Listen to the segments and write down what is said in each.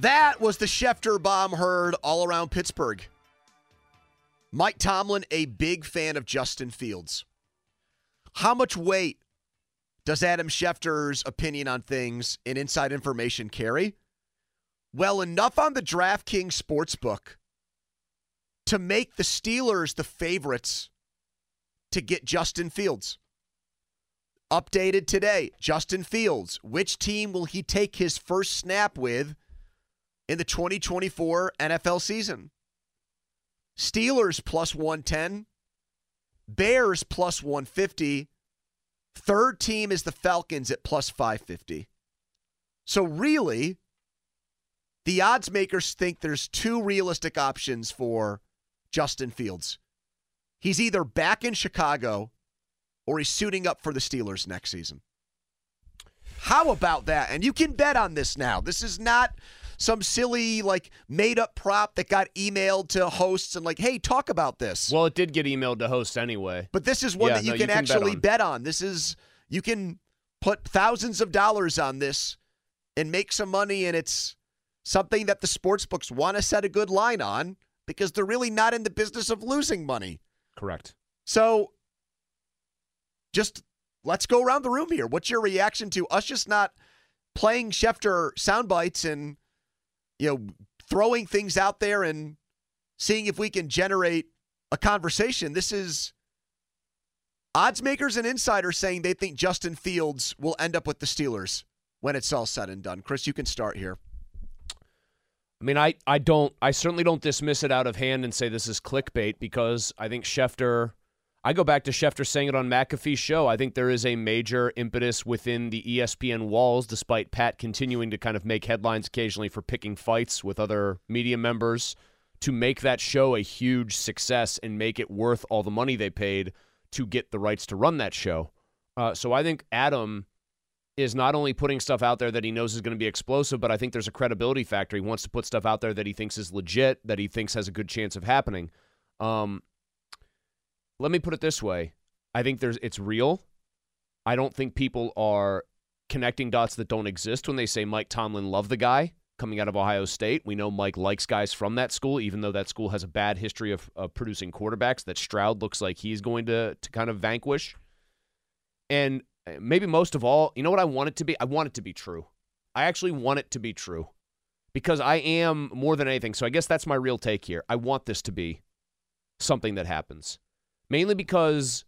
That was the Schefter bomb heard all around Pittsburgh. Mike Tomlin, a big fan of Justin Fields. How much weight does Adam Schefter's opinion on things and inside information carry? Well, enough on the DraftKings Sportsbook to make the Steelers the favorites to get Justin Fields. Updated today, Justin Fields, which team will he take his first snap with in the 2024 NFL season? Steelers plus 110. Bears plus 150. Third team is the Falcons at plus 550. So really, the odds makers think there's two realistic options for Justin Fields. He's either back in Chicago or he's suiting up for the Steelers next season. How about that? And you can bet on this now. This is not some silly, like, made-up prop that got emailed to hosts and like, hey, talk about this. Well, it did get emailed to hosts anyway. But this is one that you can actually bet on. This is, you can put thousands of dollars on this and make some money, and it's something that the sportsbooks want to set a good line on because they're really not in the business of losing money. Correct. So just let's go around the room here. What's your reaction to us just not playing Schefter sound bites and, you know, throwing things out there and seeing if we can generate a conversation? This is odds makers and insiders saying they think Justin Fields will end up with the Steelers when it's all said and done. Chris, you can start here. I mean, I certainly don't dismiss it out of hand and say this is clickbait, because I think Schefter, I go back to Schefter saying it on McAfee's show. I think there is a major impetus within the ESPN walls, despite Pat continuing to kind of make headlines occasionally for picking fights with other media members, to make that show a huge success and make it worth all the money they paid to get the rights to run that show. So I think Adam is not only putting stuff out there that he knows is going to be explosive, but I think there's a credibility factor. He wants to put stuff out there that he thinks is legit, that he thinks has a good chance of happening. Let me put it this way. I think it's real. I don't think people are connecting dots that don't exist when they say Mike Tomlin loved the guy coming out of Ohio State. We know Mike likes guys from that school, even though that school has a bad history of producing quarterbacks that Stroud looks like he's going to kind of vanquish. And maybe most of all, you know what I want it to be? I want it to be true. I actually want it to be true, because I am more than anything. So I guess that's my real take here. I want this to be something that happens. Mainly because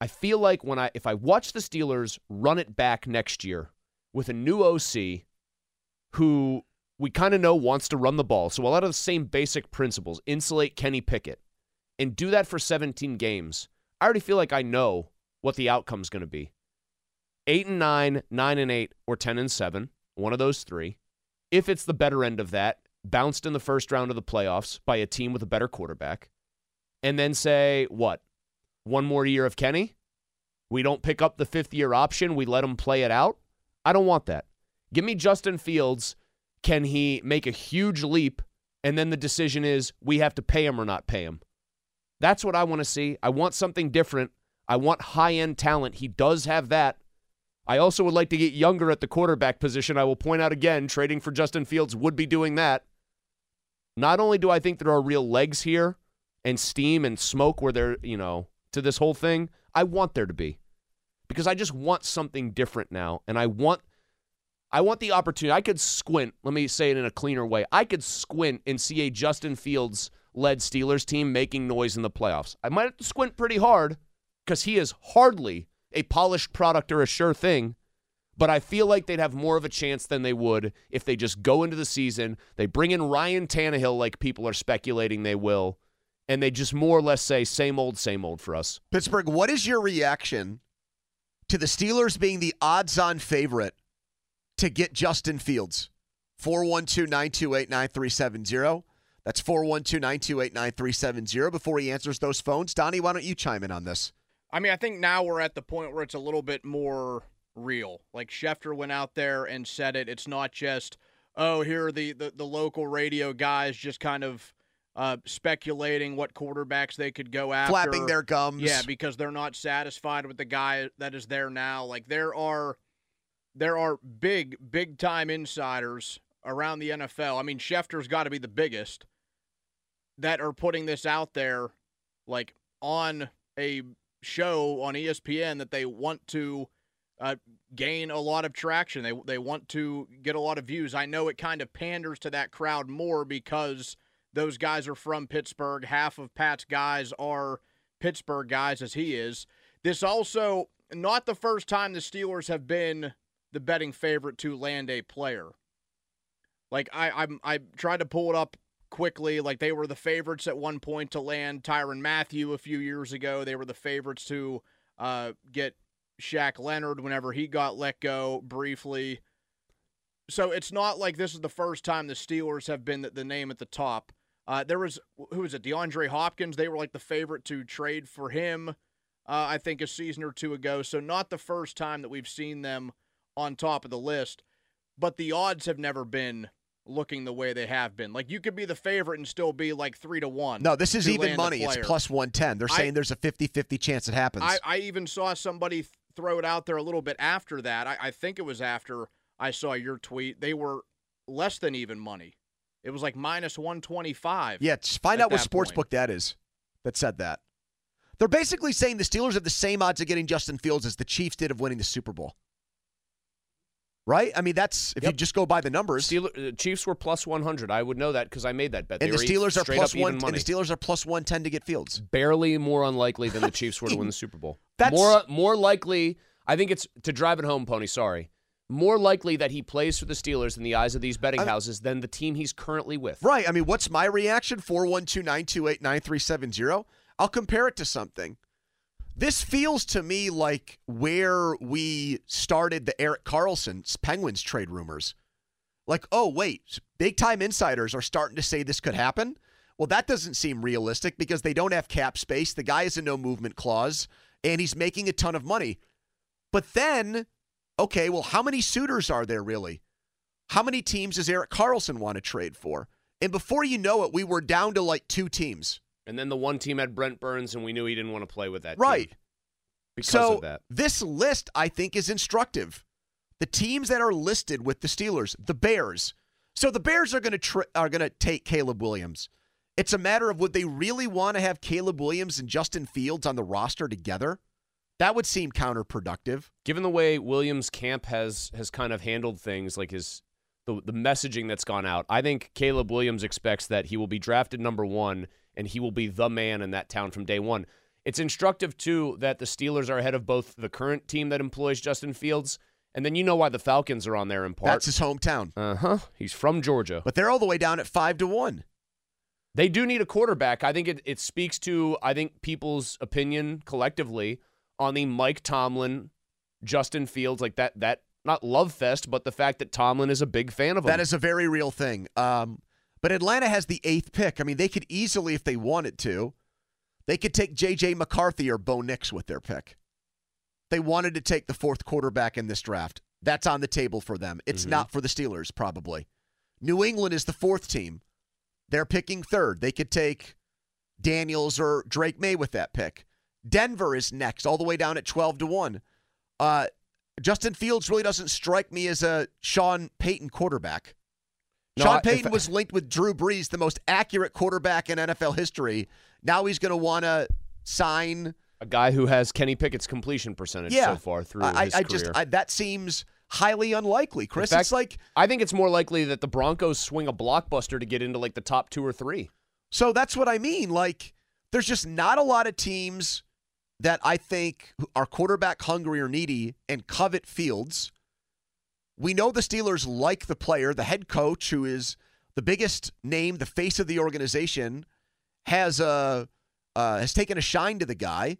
I feel like if I watch the Steelers run it back next year with a new OC who we kind of know wants to run the ball, so a lot of the same basic principles, insulate Kenny Pickett, and do that for 17 games, I already feel like I know what the outcome's going to be. 8-9, 9-8, or 10-7, one of those three. If it's the better end of that, bounced in the first round of the playoffs by a team with a better quarterback, and then say, what? One more year of Kenny? We don't pick up the fifth-year option. We let him play it out? I don't want that. Give me Justin Fields. Can he make a huge leap? And then the decision is, we have to pay him or not pay him. That's what I want to see. I want something different. I want high-end talent. He does have that. I also would like to get younger at the quarterback position. I will point out again, trading for Justin Fields would be doing that. Not only do I think there are real legs here and steam and smoke where they're, you know, to this whole thing, I want there to be. Because I just want something different now. And I want I want the opportunity. I could squint. Let me say it in a cleaner way. I could squint and see a Justin Fields-led Steelers team making noise in the playoffs. I might have to squint pretty hard because he is hardly a polished product or a sure thing, but I feel like they'd have more of a chance than they would if they just go into the season, they bring in Ryan Tannehill like people are speculating they will, and they just more or less say, same old for us. Pittsburgh, what is your reaction to the Steelers being the odds-on favorite to get Justin Fields? 412-928-9370. That's 412-928-9370. Before he answers those phones, Donnie, why don't you chime in on this? I mean, I think now we're at the point where it's a little bit more real. Like Schefter went out there and said it. It's not just, oh, here are the local radio guys just kind of speculating what quarterbacks they could go after. Flapping their gums. Yeah, because they're not satisfied with the guy that is there now. Like there are big-time insiders around the NFL. I mean, Schefter's got to be the biggest that are putting this out there, like, on a show on ESPN that they want to gain a lot of traction. They want to get a lot of views. I know it kind of panders to that crowd more because those guys are from Pittsburgh. Half of Pat's guys are Pittsburgh guys, as he is. This also, not the first time the Steelers have been the betting favorite to land a player. Like, I tried to pull it up quickly. Like, they were the favorites at one point to land Tyrann Mathieu a few years ago. They were the favorites to get Shaq Leonard whenever he got let go briefly. So it's not like this is the first time the Steelers have been the name at the top. There was, who was it, DeAndre Hopkins? They were like the favorite to trade for him, I think, a season or two ago. So not the first time that we've seen them on top of the list, but the odds have never been looking the way they have been. Like, you could be the favorite and still be like 3-1. No, this is even money. It's +110. They're saying there's a 50-50 chance it happens. I even saw somebody throw it out there a little bit after that. I think it was after I saw your tweet. They were less than even money. It was like -125. Yeah, find out what sportsbook that is that said that. They're basically saying the Steelers have the same odds of getting Justin Fields as the Chiefs did of winning the Super Bowl. Right? I mean, that's, if you just go by the numbers. Chiefs were +100. I would know that because I made that bet. And the Steelers are +110 to get Fields. Barely more unlikely than the Chiefs were to win the Super Bowl. That's more likely. I think it's, to drive it home, Pony, sorry, more likely that he plays for the Steelers in the eyes of these betting houses than the team he's currently with. Right. I mean, what's my reaction? 412-928-9370. I'll compare it to something. This feels to me like where we started the Erik Karlsson's Penguins trade rumors. Like, oh, wait, big-time insiders are starting to say this could happen? Well, that doesn't seem realistic because they don't have cap space. The guy has a no-movement clause, and he's making a ton of money. But then, okay, well, how many suitors are there really? How many teams does Erik Karlsson want to trade for? And before you know it, we were down to like 2 teams. And then the one team had Brent Burns, and we knew he didn't want to play with that team. Right. Because of that. So this list, I think, is instructive. The teams that are listed with the Steelers, the Bears. So the Bears are going to take Caleb Williams. It's a matter of, would they really want to have Caleb Williams and Justin Fields on the roster together? That would seem counterproductive. Given the way Williams' camp has kind of handled things, like the messaging that's gone out, I think Caleb Williams expects that he will be drafted number 1, and he will be the man in that town from day 1. It's instructive, too, that the Steelers are ahead of both the current team that employs Justin Fields, and then you know why the Falcons are on there in part. That's his hometown. Uh-huh. He's from Georgia. But they're all the way down at 5-1. They do need a quarterback. I think it speaks to, I think, people's opinion collectively on the Mike Tomlin, Justin Fields, like that not love fest, but the fact that Tomlin is a big fan of him. That is a very real thing. But Atlanta has the 8th pick. I mean, they could easily, if they wanted to, they could take J.J. McCarthy or Bo Nix with their pick. They wanted to take the 4th quarterback in this draft. That's on the table for them. It's not for the Steelers, probably. New England is the 4th team. They're picking 3rd. They could take Daniels or Drake May with that pick. Denver is next, all the way down at 12-1. Justin Fields really doesn't strike me as a Sean Payton quarterback. No, Sean Payton was linked with Drew Brees, the most accurate quarterback in NFL history. Now he's going to want to sign a guy who has Kenny Pickett's completion percentage so far through his career. That seems highly unlikely, Chris. In fact, it's like, I think it's more likely that the Broncos swing a blockbuster to get into like the top 2 or 3. So that's what I mean. Like, there's just not a lot of teams that I think are quarterback hungry or needy and covet Fields. We know the Steelers like the player. The head coach, who is the biggest name, the face of the organization, has taken a shine to the guy.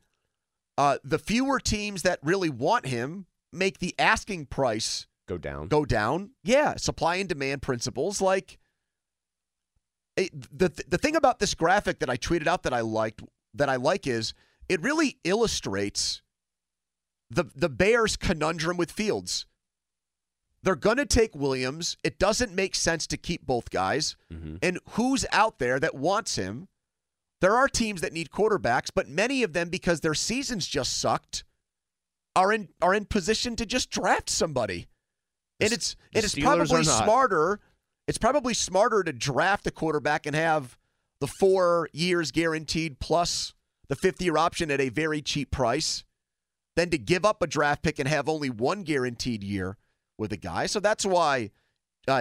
The fewer teams that really want him make the asking price go down. Go down. Yeah, supply and demand principles. Like, the thing about this graphic that I tweeted out that I like is it really illustrates the Bears' conundrum with Fields. They're going to take Williams. It doesn't make sense to keep both guys. Mm-hmm. And who's out there that wants him? There are teams that need quarterbacks, but many of them, because their seasons just sucked, are in position to just draft somebody. And it's probably smarter to draft a quarterback and have the 4 years guaranteed plus the fifth year option at a very cheap price than to give up a draft pick and have only one guaranteed year with a guy. So that's why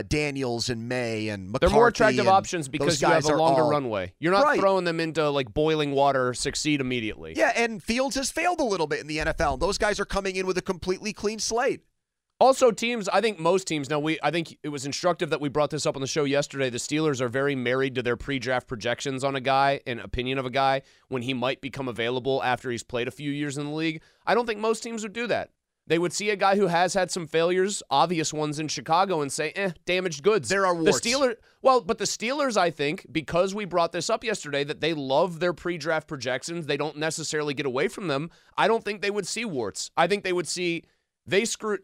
Daniels and May and McCarthy, they're more attractive options because you have a longer runway. You're not throwing them into like boiling water, succeed immediately. Yeah, and Fields has failed a little bit in the NFL. And those guys are coming in with a completely clean slate. Also, teams, I think most teams, I think it was instructive that we brought this up on the show yesterday. The Steelers are very married to their pre-draft projections on a guy and opinion of a guy when he might become available after he's played a few years in the league. I don't think most teams would do that. They would see a guy who has had some failures, obvious ones in Chicago, and say, damaged goods. There are warts. But the Steelers, I think, because we brought this up yesterday, that they love their pre-draft projections. They don't necessarily get away from them. I don't think they would see warts. I think they would see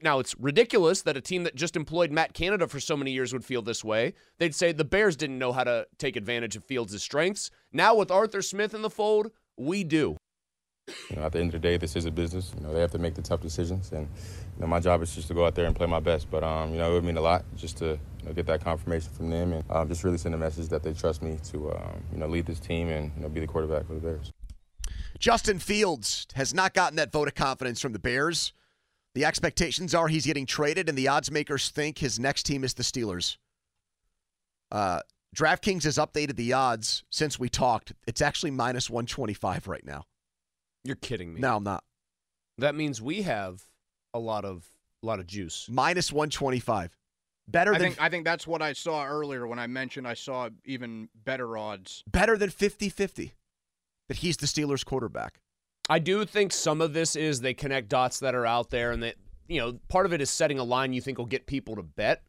now, it's ridiculous that a team that just employed Matt Canada for so many years would feel this way. They'd say the Bears didn't know how to take advantage of Fields' strengths. Now, with Arthur Smith in the fold, we do. You know, at the end of the day, this is a business. You know, they have to make the tough decisions, and you know, my job is just to go out there and play my best. But you know, it would mean a lot just to get that confirmation from them, and just really send a message that they trust me to you know, lead this team and be the quarterback for the Bears. Justin Fields has not gotten that vote of confidence from the Bears. The expectations are he's getting traded, and the odds makers think his next team is the Steelers. DraftKings has updated the odds since we talked. It's actually minus 125 right now. You're kidding me. No, I'm not. That means we have a lot of juice. Minus 125. I think that's what I saw earlier when I mentioned I saw even better odds. Better than 50-50 that he's the Steelers quarterback. I do think some of this is they connect dots that are out there, and that, you know, part of it is setting a line you think will get people to bet,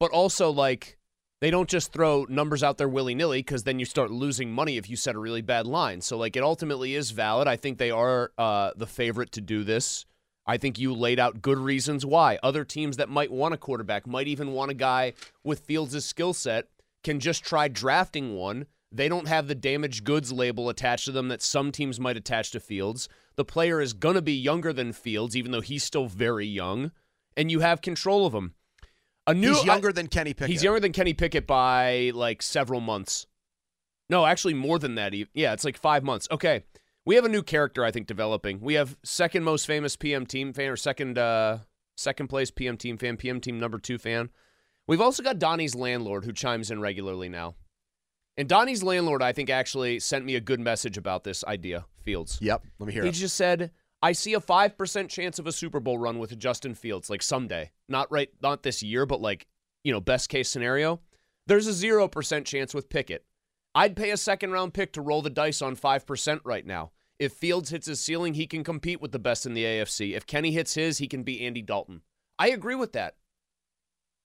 but also like they don't just throw numbers out there willy-nilly, because then you start losing money if you set a really bad line. So, like, it ultimately is valid. I think they are the favorite to do this. I think you laid out good reasons why. Other teams that might want a quarterback, might even want a guy with Fields' skill set, can just try drafting one. They don't have the damaged goods label attached to them that some teams might attach to Fields. The player is going to be younger than Fields, even though he's still very young, and you have control of him. He's younger than Kenny Pickett. He's younger than Kenny Pickett by, like, several months. No, actually more than that. Yeah, it's like 5 months. Okay. We have a new character, I think, developing. We have second most famous PM team fan, or second place PM team fan, PM team #2 fan. We've also got Donnie's landlord, who chimes in regularly now. And Donnie's landlord, I think, actually sent me a good message about this idea, Fields. Yep, let me hear it. He just said, I see a 5% chance of a Super Bowl run with Justin Fields, like someday. Not this year, but like, you know, best case scenario. There's a 0% chance with Pickett. I'd pay a second-round pick to roll the dice on 5% right now. If Fields hits his ceiling, he can compete with the best in the AFC. If Kenny hits his, he can beat Andy Dalton. I agree with that.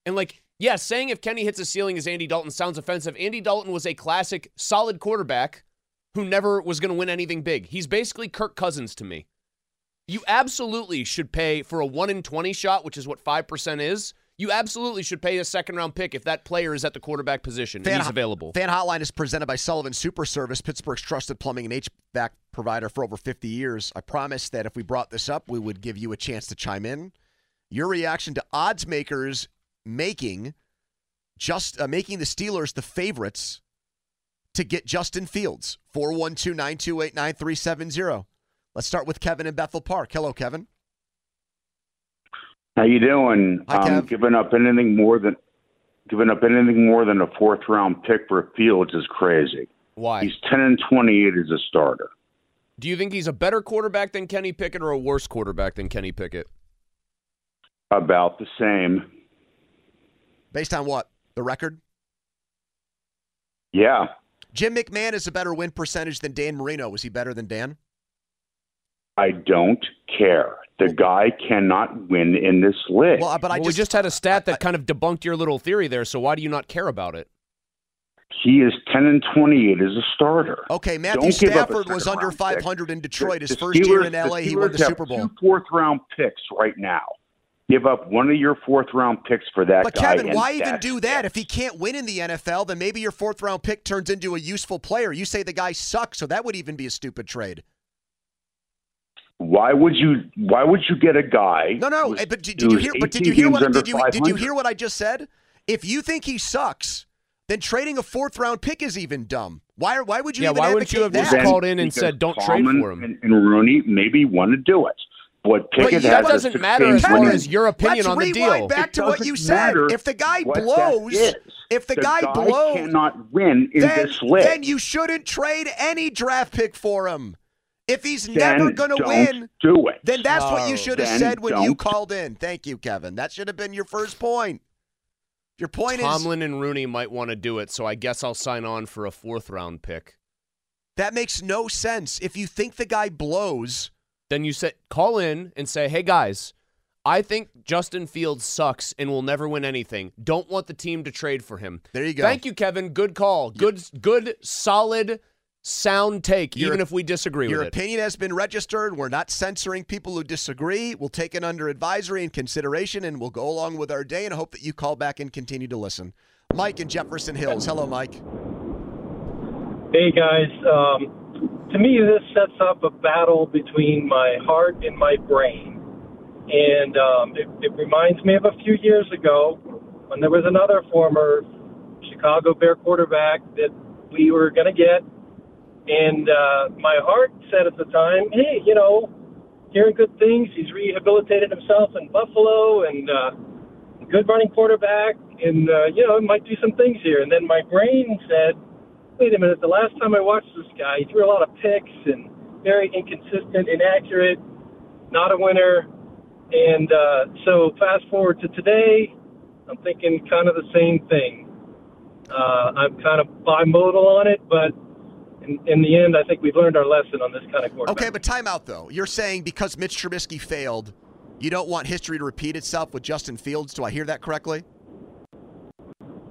And like, yeah, saying if Kenny hits his ceiling is Andy Dalton sounds offensive. Andy Dalton was a classic solid quarterback who never was going to win anything big. He's basically Kirk Cousins to me. You absolutely should pay for a 1 in 20 shot, which is what 5% is. You absolutely should pay a second-round pick if that player is at the quarterback position and he's available. Fan Hotline is presented by Sullivan Super Service, Pittsburgh's trusted plumbing and HVAC provider for over 50 years. I promised that if we brought this up, we would give you a chance to chime in. Your reaction to odds makers making the Steelers the favorites to get Justin Fields. 412-928-9370. Let's start with Kevin in Bethel Park. Hello, Kevin. How you doing? Giving up anything more than a fourth round pick for Fields is crazy. Why? He's 10-28 as a starter. Do you think he's a better quarterback than Kenny Pickett or a worse quarterback than Kenny Pickett? About the same. Based on what? The record? Yeah. Jim McMahon is a better win percentage than Dan Marino. Was he better than Dan? I don't care. The guy cannot win in this league. Well, but we just had a stat that kind of debunked your little theory there, so why do you not care about it? He is 10-28 as a starter. Okay, Matthew Stafford was under 500 in Detroit. His first year in L.A., he won the Super Bowl. 2 fourth-round picks right now. Give up one of your fourth-round picks for that guy. But, Kevin, why even do that? If he can't win in the NFL, then maybe your fourth-round pick turns into a useful player. You say the guy sucks, so that would even be a stupid trade. Why would you get a guy? No. But did you hear what I just said? If you think he sucks, then trading a fourth-round pick is even dumb. Why would you? Yeah, even why would you have just called in and said, "Don't trade for him"? And Rooney maybe want to do it. But Pickett doesn't matter as long as your opinion on the deal. Let's rewind back to what you said. If the guy blows, the guy cannot win in this league, then you shouldn't trade any draft pick for him. If he's never going to win, do it. Then that's what you should have said when you called in. Thank you, Kevin. That should have been your first point. Your point is Tomlin and Rooney might want to do it, so I guess I'll sign on for a fourth-round pick. That makes no sense. If you think the guy blows, then you call in and say, hey, guys, I think Justin Fields sucks and will never win anything. Don't want the team to trade for him. There you go. Thank you, Kevin. Good call. Good, solid sound take, even if we disagree with it. Your opinion has been registered. We're not censoring people who disagree. We'll take it under advisory and consideration, and we'll go along with our day and hope that you call back and continue to listen. Mike in Jefferson Hills. Hello, Mike. Hey, guys. To me, this sets up a battle between my heart and my brain. And it reminds me of a few years ago when there was another former Chicago Bear quarterback that we were going to get. And my heart said at the time, hey, hearing good things. He's rehabilitated himself in Buffalo and good running quarterback. And, it might do some things here. And then my brain said, wait a minute, the last time I watched this guy, he threw a lot of picks and very inconsistent, inaccurate, not a winner. And so fast forward to today, I'm thinking kind of the same thing. I'm kind of bimodal on it, but in the end, I think we've learned our lesson on this kind of quarterback. Okay, but time out, though. You're saying because Mitch Trubisky failed, you don't want history to repeat itself with Justin Fields. Do I hear that correctly?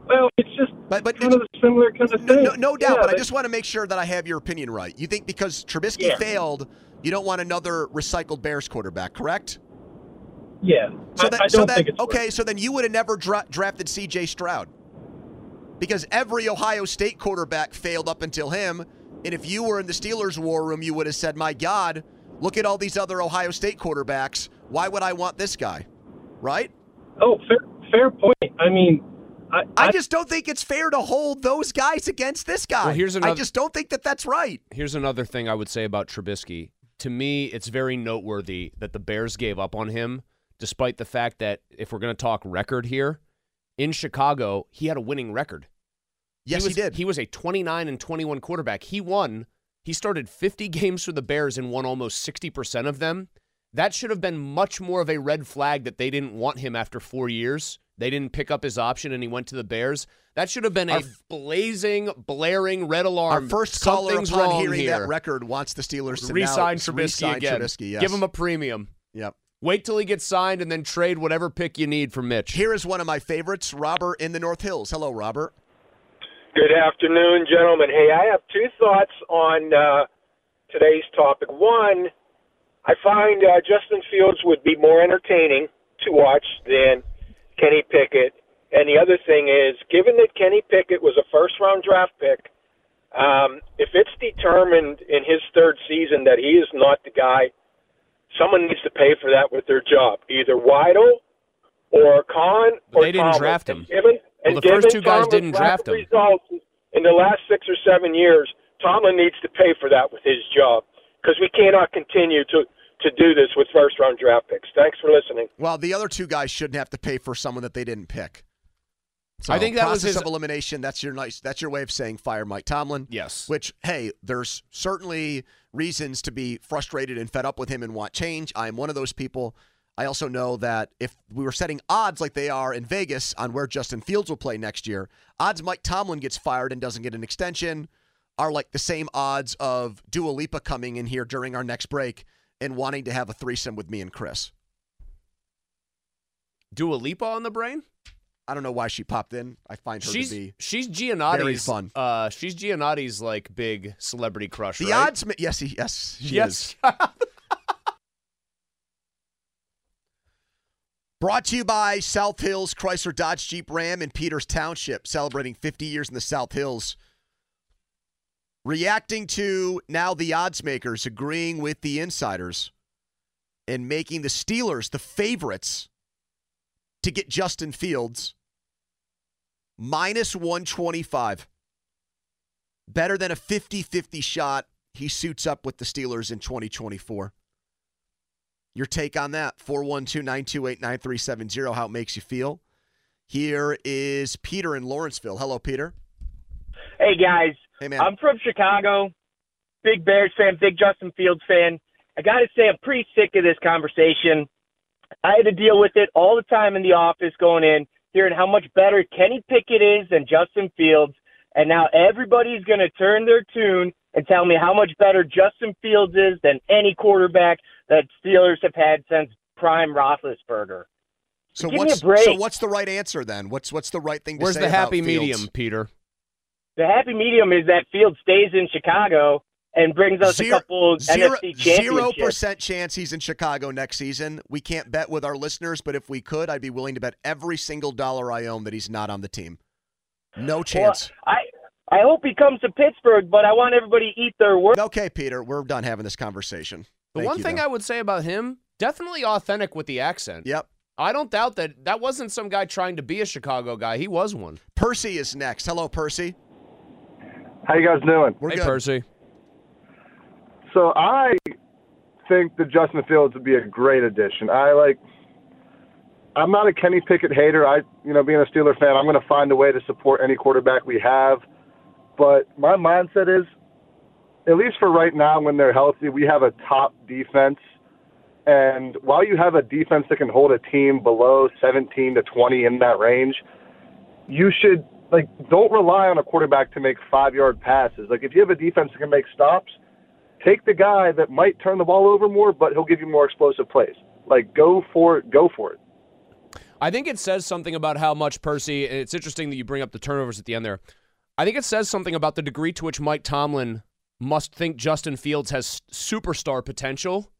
Well, it's just kind of a similar kind of thing. No doubt, but I just want to make sure that I have your opinion right. You think because Trubisky failed, you don't want another recycled Bears quarterback, correct? Yeah. So then you would have never drafted C.J. Stroud. Because every Ohio State quarterback failed up until him, and if you were in the Steelers' war room, you would have said, my God, look at all these other Ohio State quarterbacks. Why would I want this guy? Right? Oh, fair point. I mean, I just don't think it's fair to hold those guys against this guy. Well, I just don't think that that's right. Here's another thing I would say about Trubisky. To me, it's very noteworthy that the Bears gave up on him, despite the fact that, if we're going to talk record here, in Chicago, he had a winning record. Yes, he did. He was a 29-21 quarterback. He won. He started 50 games for the Bears and won almost 60% of them. That should have been much more of a red flag that they didn't want him after 4 years. They didn't pick up his option, and he went to the Bears. That should have been a blazing, blaring red alarm. Our first caller upon hearing that record wants the Steelers to re-sign Trubisky again. Give him a premium. Yep. Wait till he gets signed and then trade whatever pick you need for Mitch. Here is one of my favorites, Robert in the North Hills. Hello, Robert. Good afternoon, gentlemen. Hey, I have two thoughts on today's topic. One, I find Justin Fields would be more entertaining to watch than Kenny Pickett. And the other thing is, given that Kenny Pickett was a first-round draft pick, if it's determined in his third season that he is not the guy, someone needs to pay for that with their job, either Weidel or Kahn or They didn't Tomlin. Draft him. The first two guys didn't draft him. In the last 6 or 7 years, Tomlin needs to pay for that with his job because we cannot continue to to do this with first-round draft picks. Thanks for listening. Well, the other two guys shouldn't have to pay for someone that they didn't pick. So I think that was his process of elimination. That's your way of saying fire Mike Tomlin. Yes. Which, hey, there's certainly reasons to be frustrated and fed up with him and want change. I'm one of those people. I also know that if we were setting odds like they are in Vegas on where Justin Fields will play next year, odds Mike Tomlin gets fired and doesn't get an extension are like the same odds of Dua Lipa coming in here during our next break and wanting to have a threesome with me and Chris. Dua Lipa on the brain? I don't know why she popped in. I find her to be very fun. She's Giannotti's like big celebrity crush. The right? odds, yes, she yes. is. Brought to you by South Hills Chrysler Dodge Jeep Ram in Peters Township, celebrating 50 years in the South Hills. Reacting to now the odds makers agreeing with the insiders and making the Steelers the favorites to get Justin Fields, -125. Better than a 50-50 shot. He suits up with the Steelers in 2024. Your take on that, 412-928-9370, how it makes you feel. Here is Peter in Lawrenceville. Hello, Peter. Hey, guys. Hey, man. I'm from Chicago, big Bears fan, big Justin Fields fan. I got to say I'm pretty sick of this conversation. I had to deal with it all the time in the office going in, hearing how much better Kenny Pickett is than Justin Fields, and now everybody's going to turn their tune and tell me how much better Justin Fields is than any quarterback that Steelers have had since prime Roethlisberger. So what's the right answer then? What's the right thing to say about Fields? Where's the happy medium, Peter? The happy medium is that Fields stays in Chicago and brings us a couple NFC championships. 0% chance he's in Chicago next season. We can't bet with our listeners, but if we could, I'd be willing to bet every single dollar I own that he's not on the team. No chance. Well, I hope he comes to Pittsburgh, but I want everybody to eat their words. Okay, Peter, we're done having this conversation. The one thing I would say about him, definitely authentic with the accent. Yep. I don't doubt that wasn't some guy trying to be a Chicago guy. He was one. Percy is next. Hello, Percy. How you guys doing? We're good. Percy. So I think that Justin Fields would be a great addition. I'm not a Kenny Pickett hater. Being a Steeler fan, I'm going to find a way to support any quarterback we have. But my mindset is, at least for right now, when they're healthy, we have a top defense. And while you have a defense that can hold a team below 17 to 20 in that range, you should don't rely on a quarterback to make 5-yard passes. If you have a defense that can make stops, take the guy that might turn the ball over more, but he'll give you more explosive plays. Go for it. I think it says something about how much, Percy, and it's interesting that you bring up the turnovers at the end there. I think it says something about the degree to which Mike Tomlin must think Justin Fields has superstar potential,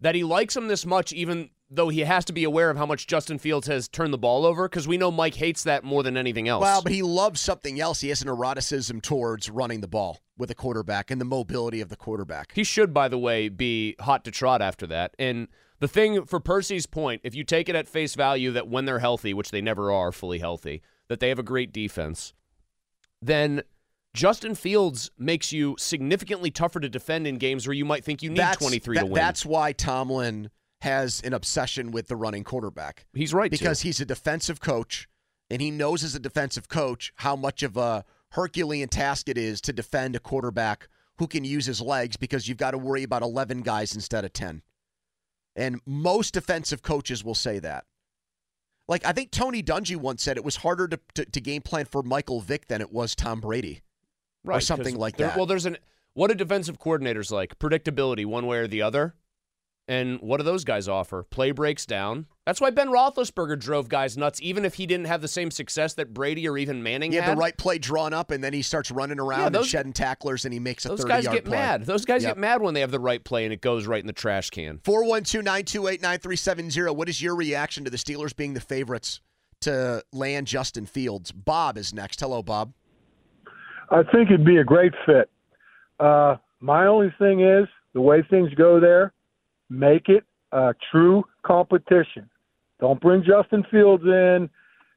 that he likes him this much even though he has to be aware of how much Justin Fields has turned the ball over, because we know Mike hates that more than anything else. Well, but he loves something else. He has an eroticism towards running the ball with a quarterback and the mobility of the quarterback. He should, by the way, be hot to trot after that. And the thing, for Percy's point, if you take it at face value that when they're healthy, which they never are fully healthy, that they have a great defense, then Justin Fields makes you significantly tougher to defend in games where you might think you need 23 to win. That's why Tomlin has an obsession with the running quarterback. He's right, because he's a defensive coach, and he knows as a defensive coach how much of a Herculean task it is to defend a quarterback who can use his legs, because you've got to worry about 11 guys instead of 10. And most defensive coaches will say that. I think Tony Dungy once said it was harder to game plan for Michael Vick than it was Tom Brady. Right, or something like that. Well, what do defensive coordinators like? Predictability one way or the other. And what do those guys offer? Play breaks down. That's why Ben Roethlisberger drove guys nuts, even if he didn't have the same success that Brady or even Manning had. He had the right play drawn up, and then he starts running around and shedding tacklers, and he makes a 30-yard play. Those guys get mad. Those guys get mad when they have the right play, and it goes right in the trash can. 412-928-9370. What is your reaction to the Steelers being the favorites to land Justin Fields? Bob is next. Hello, Bob. I think it'd be a great fit. My only thing is, the way things go there, make it a true competition. Don't bring Justin Fields in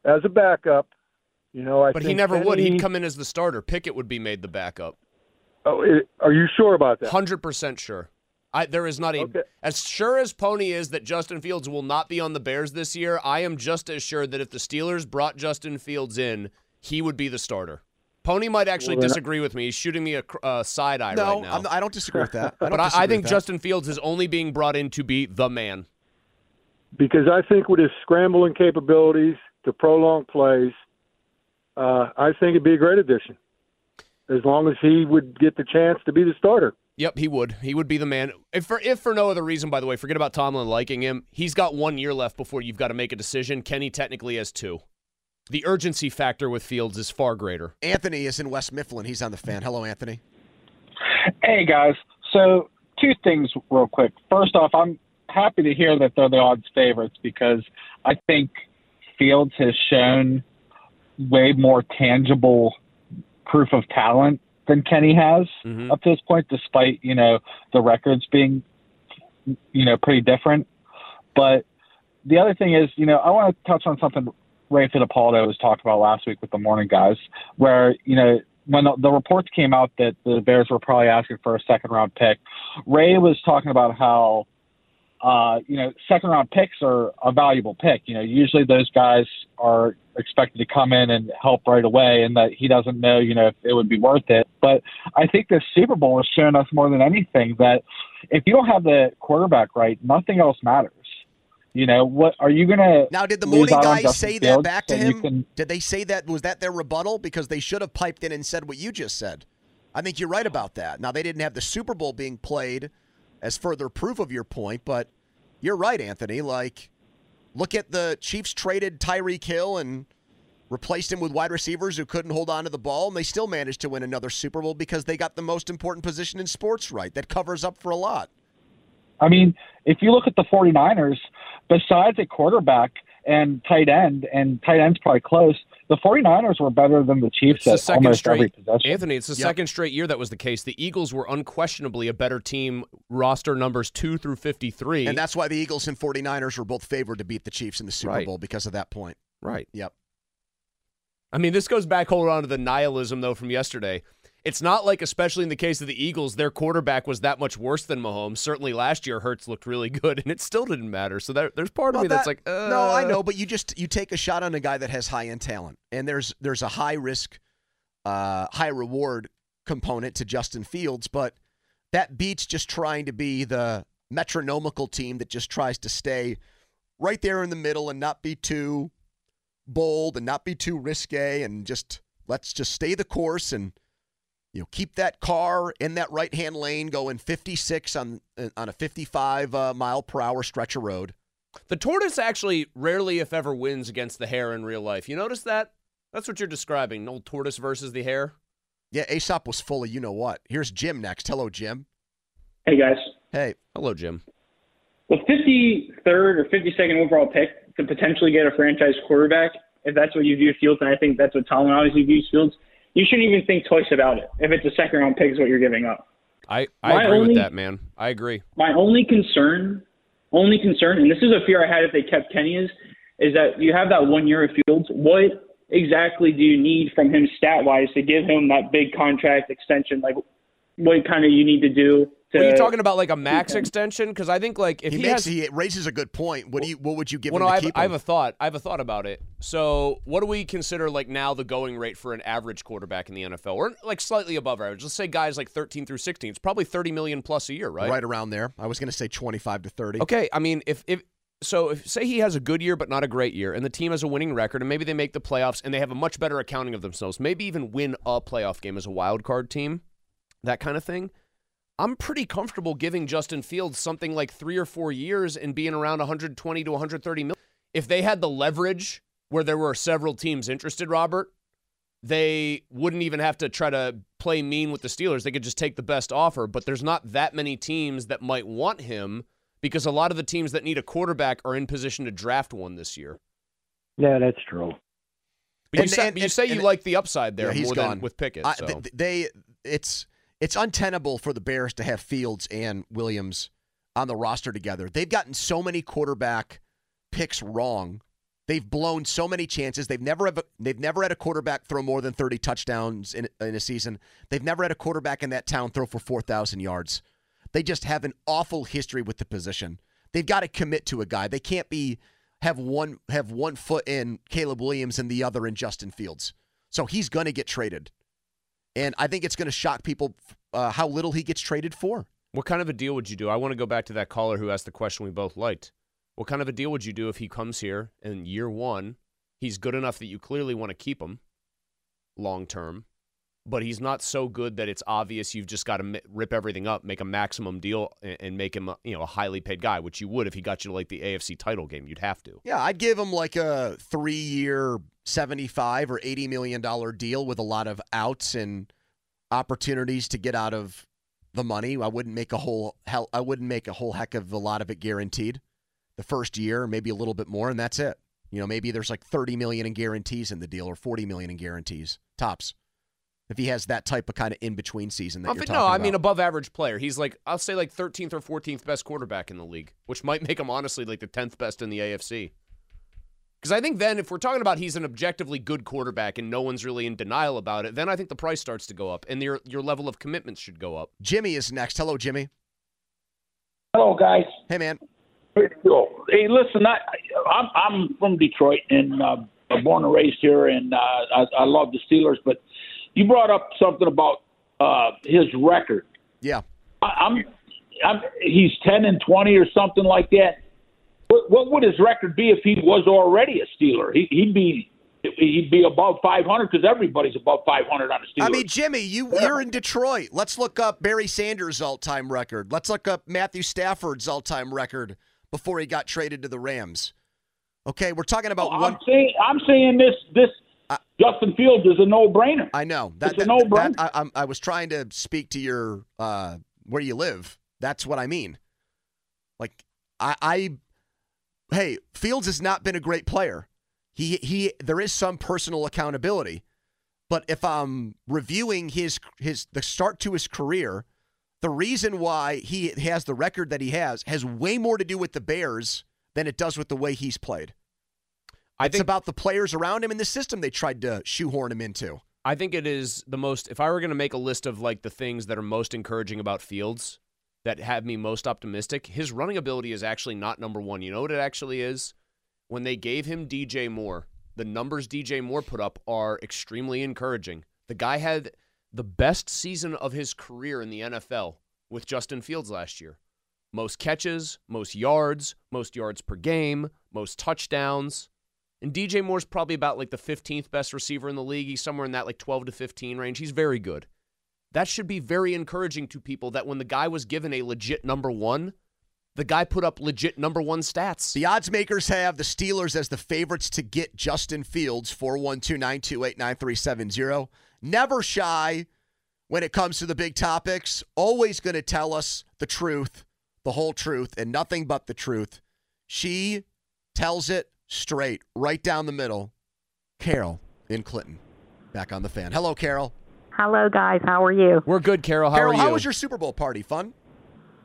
as a backup. But he never would. He'd come in as the starter. Pickett would be made the backup. Oh, are you sure about that? 100% sure. There is not a – as sure as Pony is that Justin Fields will not be on the Bears this year, I am just as sure that if the Steelers brought Justin Fields in, he would be the starter. Pony might actually disagree with me. He's shooting me a side eye right now. No, I don't disagree with that. But I think Justin Fields is only being brought in to be the man. Because I think with his scrambling capabilities to prolong plays, I think it'd be a great addition. As long as he would get the chance to be the starter. Yep, he would. He would be the man. If for no other reason, by the way, forget about Tomlin liking him. He's got 1 year left before you've got to make a decision. Kenny technically has two. The urgency factor with Fields is far greater. Anthony is in West Mifflin. He's on the Fan. Hello, Anthony. Hey, guys. So two things real quick. First off, I'm happy to hear that they're the odds favorites because I think Fields has shown way more tangible proof of talent than Kenny has up to this point, despite, you know, the records being, you know, pretty different. But the other thing is, you know, I want to touch on something Ray Fittipaldo was talking about last week with the Morning Guys, where, you know, when the reports came out that the Bears were probably asking for a second-round pick, Ray was talking about how, you know, second-round picks are a valuable pick. You know, usually those guys are expected to come in and help right away, and that he doesn't know, you know, if it would be worth it. But I think this Super Bowl has shown us more than anything that if you don't have the quarterback right, nothing else matters. You know, what are you going to now? Did the Morning Guys say that back to him? Did they say that? Was that their rebuttal? Because they should have piped in and said what you just said. I think you're right about that. Now, they didn't have the Super Bowl being played as further proof of your point, but you're right, Anthony. Like, look at the Chiefs traded Tyreek Hill and replaced him with wide receivers who couldn't hold on to the ball, and they still managed to win another Super Bowl because they got the most important position in sports right. That covers up for a lot. I mean, if you look at the 49ers, besides a quarterback and tight end's probably close, the 49ers were better than the Chiefs at almost every possession. Anthony, it's the second straight year that was the case. The Eagles were unquestionably a better team, roster numbers 2 through 53. And that's why the Eagles and 49ers were both favored to beat the Chiefs in the Super Bowl because of that point. Right. Yep. I mean, this goes back, hold on to the nihilism, though, from yesterday. It's not like, especially in the case of the Eagles, their quarterback was that much worse than Mahomes. Certainly last year, Hurts looked really good, and it still didn't matter. So there's part of me that's like, no, I know, but you take a shot on a guy that has high-end talent, and there's a high-risk, high-reward component to Justin Fields, but that beats just trying to be the metronomical team that just tries to stay right there in the middle and not be too bold and not be too risque and just let's just stay the course and you know, keep that car in that right-hand lane going 56 on a 55-mile-per-hour stretch of road. The tortoise actually rarely, if ever, wins against the hare in real life. You notice that? That's what you're describing, an old tortoise versus the hare. Yeah, Aesop was full of you-know-what. Here's Jim next. Hello, Jim. Hey, guys. Hey. Hello, Jim. Well, 53rd or 52nd overall pick to potentially get a franchise quarterback, if that's what you view Fields, and I think that's what Tomlin obviously views Fields, you shouldn't even think twice about it if it's a second-round pick is what you're giving up. I agree with that, man. I agree. My only concern, and this is a fear I had if they kept Kenny, is that you have that 1 year of Fields. What exactly do you need from him stat-wise to give him that big contract extension? Like, what kind of you need to do? Are you talking about like a max extension? Because I think like if he raises a good point. What would you give him to keep him? I have a thought. I have a thought about it. So what do we consider like now the going rate for an average quarterback in the NFL, or like slightly above average? Let's say guys like 13 through 16. It's probably $30 million plus a year, right? Right around there. I was going to say 25 to 30. Okay, I mean if say he has a good year but not a great year, and the team has a winning record, and maybe they make the playoffs and they have a much better accounting of themselves, maybe even win a playoff game as a wild card team, that kind of thing. I'm pretty comfortable giving Justin Fields something like 3 or 4 years and being around 120 to 130 million. If they had the leverage where there were several teams interested, Robert, they wouldn't even have to try to play mean with the Steelers. They could just take the best offer, but there's not that many teams that might want him because a lot of the teams that need a quarterback are in position to draft one this year. Yeah, that's true. But you like the upside there more than with Pickett. So. It's untenable for the Bears to have Fields and Williams on the roster together. They've gotten so many quarterback picks wrong. They've blown so many chances. They've never had a quarterback throw more than 30 touchdowns in a season. They've never had a quarterback in that town throw for 4,000 yards. They just have an awful history with the position. They've got to commit to a guy. They can't be have one foot in Caleb Williams and the other in Justin Fields. So he's going to get traded. And I think it's going to shock people how little he gets traded for. What kind of a deal would you do? I want to go back to that caller who asked the question we both liked. What kind of a deal would you do if he comes here in year one? He's good enough that you clearly want to keep him long term, but he's not so good that it's obvious you've just got to rip everything up, make a maximum deal, and make him a highly paid guy, which you would if he got you to like the AFC title game. You'd have to. Yeah, I'd give him like a 3-year $75 or $80 million deal with a lot of outs and opportunities to get out of the money. I wouldn't make a whole heck of a lot of it guaranteed. The first year, maybe a little bit more, and that's it. Maybe there's like $30 million in guarantees in the deal or $40 million in guarantees, tops. If he has that type of kind of in-between season that you're talking about. No, I mean above-average player. He's like, I'll say like 13th or 14th best quarterback in the league, which might make him honestly like the 10th best in the AFC. Because I think then if we're talking about he's an objectively good quarterback and no one's really in denial about it, then I think the price starts to go up and your level of commitment should go up. Jimmy is next. Hello, Jimmy. Hello, guys. Hey, man. Hey, listen, I'm from Detroit and born and raised here, and I love the Steelers, but you brought up something about his record. Yeah. He's 10-20 or something like that. What would his record be if he was already a Steeler? He'd be above 500 because everybody's above 500 on a Steeler. I mean, Jimmy, you're in Detroit. Let's look up Barry Sanders' all-time record. Let's look up Matthew Stafford's all-time record before he got traded to the Rams. Okay, we're talking about I'm saying this Justin Fields is a no-brainer. I know. It's a no-brainer. I was trying to speak to your where you live. That's what I mean. Like, hey, Fields has not been a great player. There is some personal accountability, but if I'm reviewing the start to his career, the reason why he has the record that he has way more to do with the Bears than it does with the way he's played. I think about the players around him and the system they tried to shoehorn him into. I think it is the most, if I were going to make a list of like the things that are most encouraging about Fields that have me most optimistic, his running ability is actually not number one. You know what it actually is? When they gave him DJ Moore, the numbers DJ Moore put up are extremely encouraging. The guy had the best season of his career in the NFL with Justin Fields last year. Most catches, most yards per game, most touchdowns. And DJ Moore's probably about like the 15th best receiver in the league. He's somewhere in that like 12 to 15 range. He's very good. That should be very encouraging to people that when the guy was given a legit number one, the guy put up legit number one stats. The odds makers have the Steelers as the favorites to get Justin Fields, 412-928-9370. Never shy when it comes to the big topics. Always going to tell us the truth, the whole truth, and nothing but the truth. She tells it straight, right down the middle. Carol in Clinton, back on the Fan. Hello, Carol. Hello, guys. How are you? We're good, Carol. How are you? How was your Super Bowl party? Fun?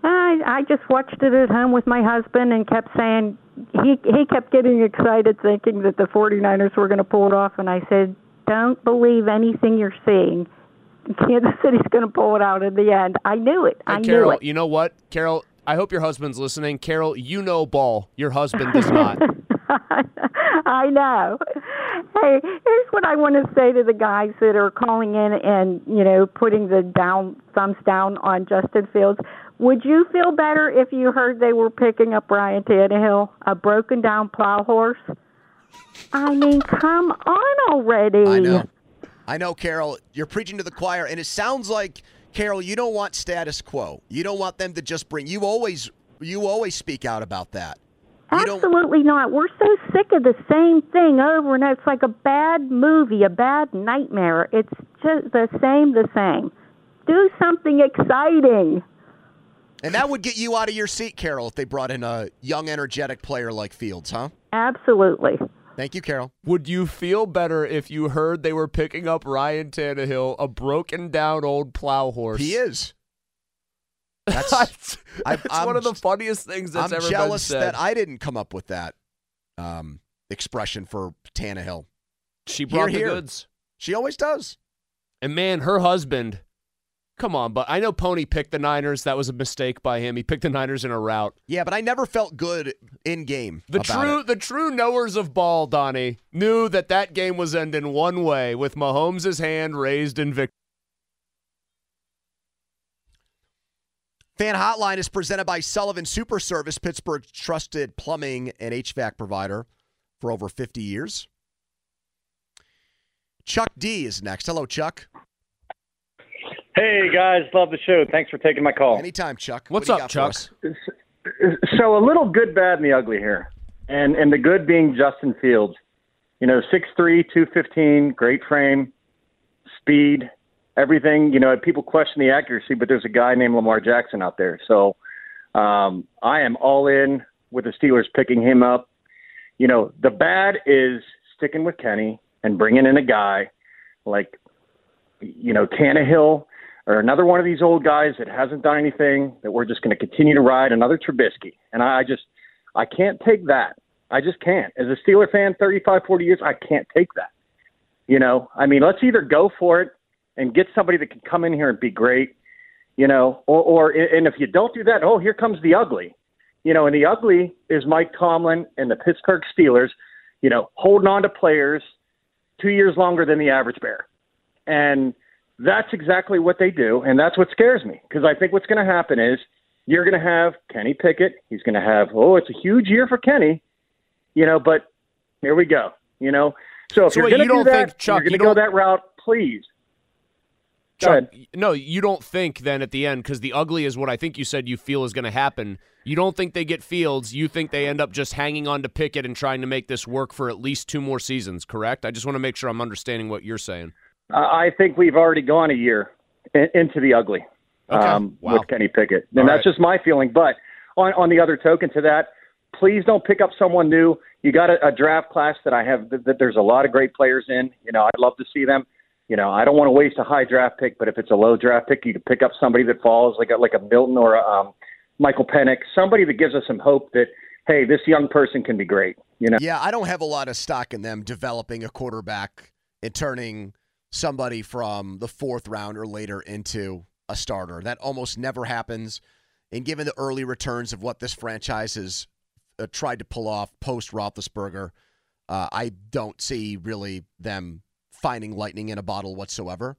I just watched it at home with my husband and kept saying, he kept getting excited thinking that the 49ers were going to pull it off, and I said, don't believe anything you're seeing. Kansas City's going to pull it out in the end. I knew it. Carol, you know what? Carol, I hope your husband's listening. Carol, you know ball. Your husband does not. I know. Hey, here's what I want to say to the guys that are calling in and, putting the thumbs down on Justin Fields. Would you feel better if you heard they were picking up Ryan Tannehill, a broken-down plow horse? I mean, come on already. I know, Carol. You're preaching to the choir, and it sounds like, Carol, you don't want status quo. You don't want them to just bring – you always speak out about that. Absolutely not. We're so sick of the same thing over and over. It's like a bad movie, a bad nightmare. It's just the same. Do something exciting. And that would get you out of your seat, Carol, if they brought in a young, energetic player like Fields, huh? Absolutely. Thank you, Carol. Would you feel better if you heard they were picking up Ryan Tannehill, a broken-down old plow horse? He is. That's one of the funniest things that's ever been said. I'm jealous that I didn't come up with that expression for Tannehill. She brought the goods. She always does. And, man, her husband, Come on, but I know Pony picked the Niners. That was a mistake by him. He picked the Niners in a route. Yeah, but I never felt good in game. The true knowers of ball, Donnie, knew that that game was ending one way with Mahomes' hand raised in victory. Fan Hotline is presented by Sullivan Super Service, Pittsburgh's trusted plumbing and HVAC provider for over 50 years. Chuck D is next. Hello, Chuck. Hey, guys. Love the show. Thanks for taking my call. Anytime, Chuck. What's up, Chuck? So a little good, bad, and the ugly here. And the good being Justin Fields. You know, 6'3", 215, great frame, speed, everything. You know, people question the accuracy, but there's a guy named Lamar Jackson out there. So I am all in with the Steelers picking him up. You know, the bad is sticking with Kenny and bringing in a guy like, you know, Tannehill, or another one of these old guys that hasn't done anything, that we're just going to continue to ride, another Trubisky. And I can't take that. I just can't. As a Steeler fan, 35, 40 years, I can't take that. You know, I mean, let's either go for it and get somebody that can come in here and be great, you know, and if you don't do that, oh, here comes the ugly. You know, and the ugly is Mike Tomlin and the Pittsburgh Steelers, you know, holding on to players 2 years longer than the average bear. And that's exactly what they do, and that's what scares me, because I think what's going to happen is you're going to have Kenny Pickett. He's going to have, oh, it's a huge year for Kenny, you know, but here we go, you know. So if you're going to do that, you're going to go that route, please. Chuck, no, you don't think then at the end, because the ugly is what I think you said you feel is going to happen. You don't think they get Fields. You think they end up just hanging on to Pickett and trying to make this work for at least two more seasons, correct? I just want to make sure I'm understanding what you're saying. I think we've already gone a year into the ugly with Kenny Pickett. And that's just my feeling. But on the other token to that, please don't pick up someone new. You got a draft class that I have that there's a lot of great players in. You know, I'd love to see them. You know, I don't want to waste a high draft pick, but if it's a low draft pick, you can pick up somebody that falls like a Milton or a Michael Penix, somebody that gives us some hope that, hey, this young person can be great. You know? Yeah, I don't have a lot of stock in them developing a quarterback and turning – somebody from the fourth round or later into a starter. That almost never happens. And given the early returns of what this franchise has tried to pull off post-Roethlisberger, I don't see really them finding lightning in a bottle whatsoever.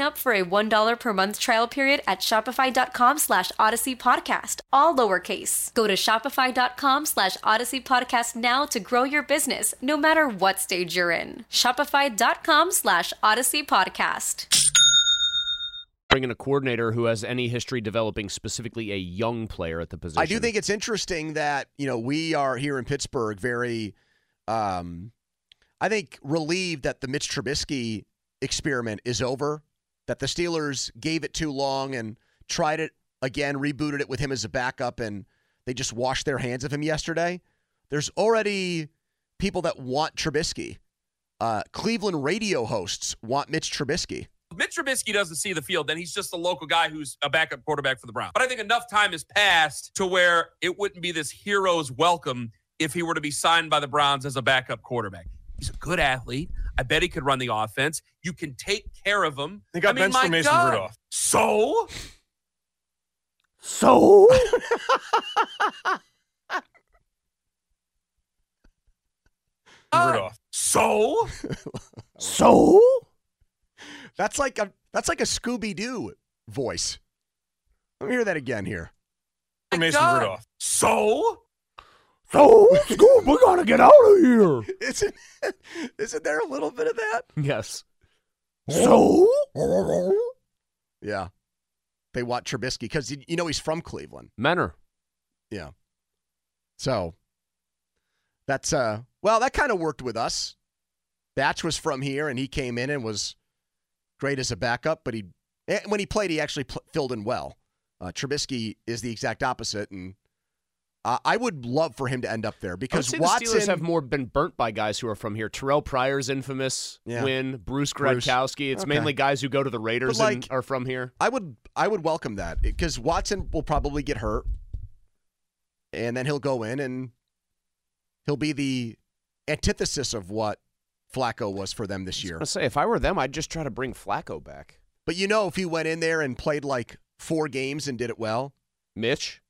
up for a $1 per month trial period at at shopify.com/Odyssey Podcast, all lowercase. Go to shopify.com/Odyssey Podcast now to grow your business, no matter what stage you're in. Shopify.com/Odyssey Podcast. Bring in a coordinator who has any history developing specifically a young player at the position. I do think it's interesting that, you know, we are here in Pittsburgh very, I think, relieved that the Mitch Trubisky experiment is over, that the Steelers gave it too long and tried it again, rebooted it with him as a backup, and they just washed their hands of him yesterday. There's already people that want Trubisky. Cleveland radio hosts want Mitch Trubisky. If Mitch Trubisky doesn't see the field, then he's just a local guy who's a backup quarterback for the Browns. But I think enough time has passed to where it wouldn't be this hero's welcome if he were to be signed by the Browns as a backup quarterback. He's a good athlete. I bet he could run the offense. You can take care of him. They got benched for Mason Rudolph. So? Rudolph. So? That's like a Scooby-Doo voice. Let me hear that again here. Mason Rudolph. So Scoob, we gotta get out of here. Isn't there a little bit of that? Yes. So? Yeah. They want Trubisky because you know he's from Cleveland. Menor. Yeah. So that's well, that kind of worked with us. Batch was from here, and he came in and was great as a backup, but when he played, he actually filled in well. Trubisky is the exact opposite, and I would love for him to end up there because Watson. The Steelers have more been burnt by guys who are from here. Terrell Pryor's infamous win, Bruce Gradkowski. It's mainly guys who go to the Raiders and are from here. I would welcome that because Watson will probably get hurt, and then he'll go in and he'll be the antithesis of what Flacco was for them this year. I was gonna say, if I were them, I'd just try to bring Flacco back. But you know, if he went in there and played like 4 games and did it well, Mitch.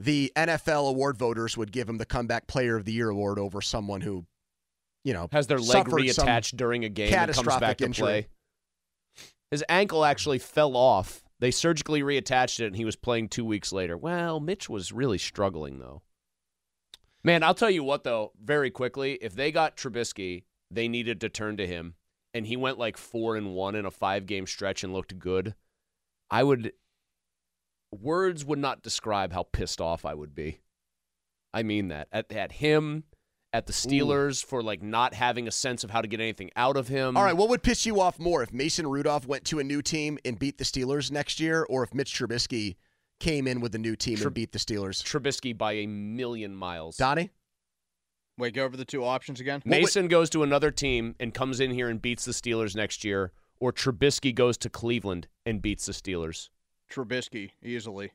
The NFL award voters would give him the Comeback Player of the Year award over someone who, you know, has their leg reattached during a game and comes back to play. His ankle actually fell off. They surgically reattached it, and he was playing 2 weeks later. Well, Mitch was really struggling, though. Man, I'll tell you what, though, very quickly, if they got Trubisky, they needed to turn to him, and he went like 4-1 in a 5-game stretch and looked good. Words would not describe how pissed off I would be. I mean that. At him, at the Steelers for like not having a sense of how to get anything out of him. All right, what would piss you off more, if Mason Rudolph went to a new team and beat the Steelers next year, or if Mitch Trubisky came in with a new team and beat the Steelers? Trubisky by a million miles. Donnie? Wait, go over the two options again. Mason goes to another team and comes in here and beats the Steelers next year, or Trubisky goes to Cleveland and beats the Steelers. Trubisky, easily.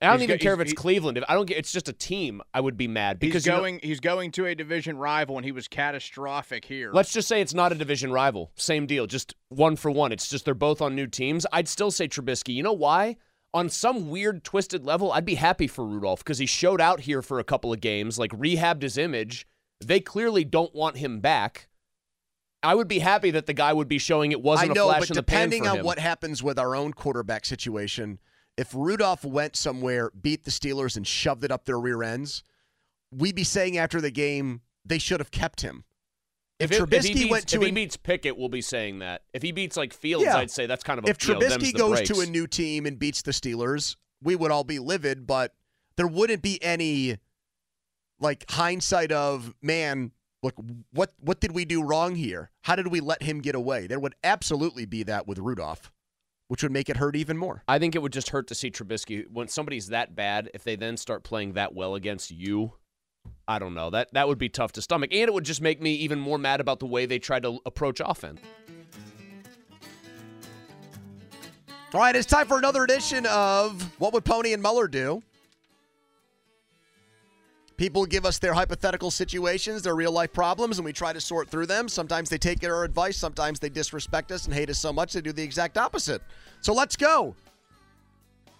I don't even care if it's Cleveland. If I don't get, it's just a team. I would be mad because he's going to a division rival, and he was catastrophic here. Let's just say it's not a division rival. Same deal, just 1-for-1. It's just they're both on new teams. I'd still say Trubisky. You know why? On some weird, twisted level, I'd be happy for Rudolph because he showed out here for a couple of games, like rehabbed his image. They clearly don't want him back. I would be happy that the guy would be showing it wasn't a flash in the pan for him. I know, but depending on what happens with our own quarterback situation, if Rudolph went somewhere, beat the Steelers, and shoved it up their rear ends, we'd be saying after the game they should have kept him. If he beats Pickett, we'll be saying that. If he beats like Fields, I'd say that's kind of a Trubisky goes to a new team and beats the Steelers, we would all be livid, but there wouldn't be any like hindsight of, man, look, what did we do wrong here? How did we let him get away? There would absolutely be that with Rudolph, which would make it hurt even more. I think it would just hurt to see Trubisky. When somebody's that bad, if they then start playing that well against you, I don't know. That would be tough to stomach. And it would just make me even more mad about the way they tried to approach offense. All right, it's time for another edition of What Would Pony and Muller Do? People give us their hypothetical situations, their real-life problems, and we try to sort through them. Sometimes they take our advice. Sometimes they disrespect us and hate us so much they do the exact opposite. So let's go.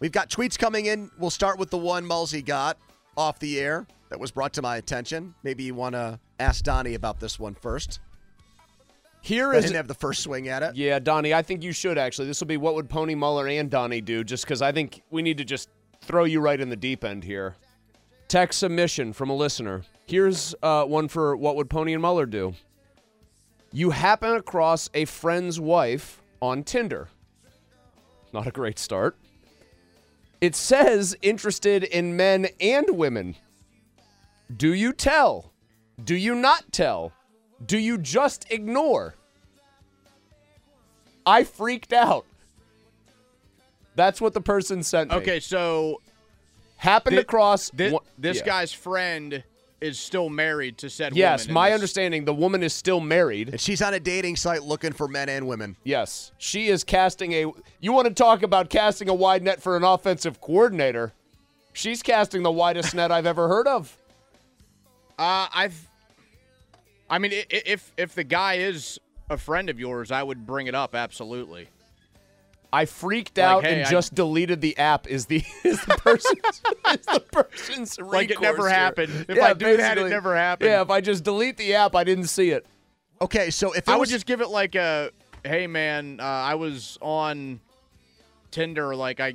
We've got tweets coming in. We'll start with the one Mulsey got off the air that was brought to my attention. Maybe you want to ask Donnie about this one first. Here is, I didn't have the first swing at it. Yeah, Donnie, I think you should actually. This will be what would Pony Muller and Donnie do, just because I think we need to just throw you right in the deep end here. Text submission from a listener. Here's one for what would Pony and Muller do. You happen across a friend's wife on Tinder. Not a great start. It says interested in men and women. Do you tell? Do you not tell? Do you just ignore? I freaked out. That's what the person sent me. Okay, so... Happened across... This guy's friend is still married to said woman. Yes, my understanding, the woman is still married. And she's on a dating site looking for men and women. Yes. She is casting a... You want to talk about casting a wide net for an offensive coordinator? She's casting the widest net I've ever heard of. I mean, if the guy is a friend of yours, I would bring it up, absolutely. I freaked out and just deleted the app is the person's recourse. Like it never happened. If I do that, it never happened. Yeah, if I just delete the app, I didn't see it. Okay, so if I would just give it like a, hey, man, I was on Tinder, like I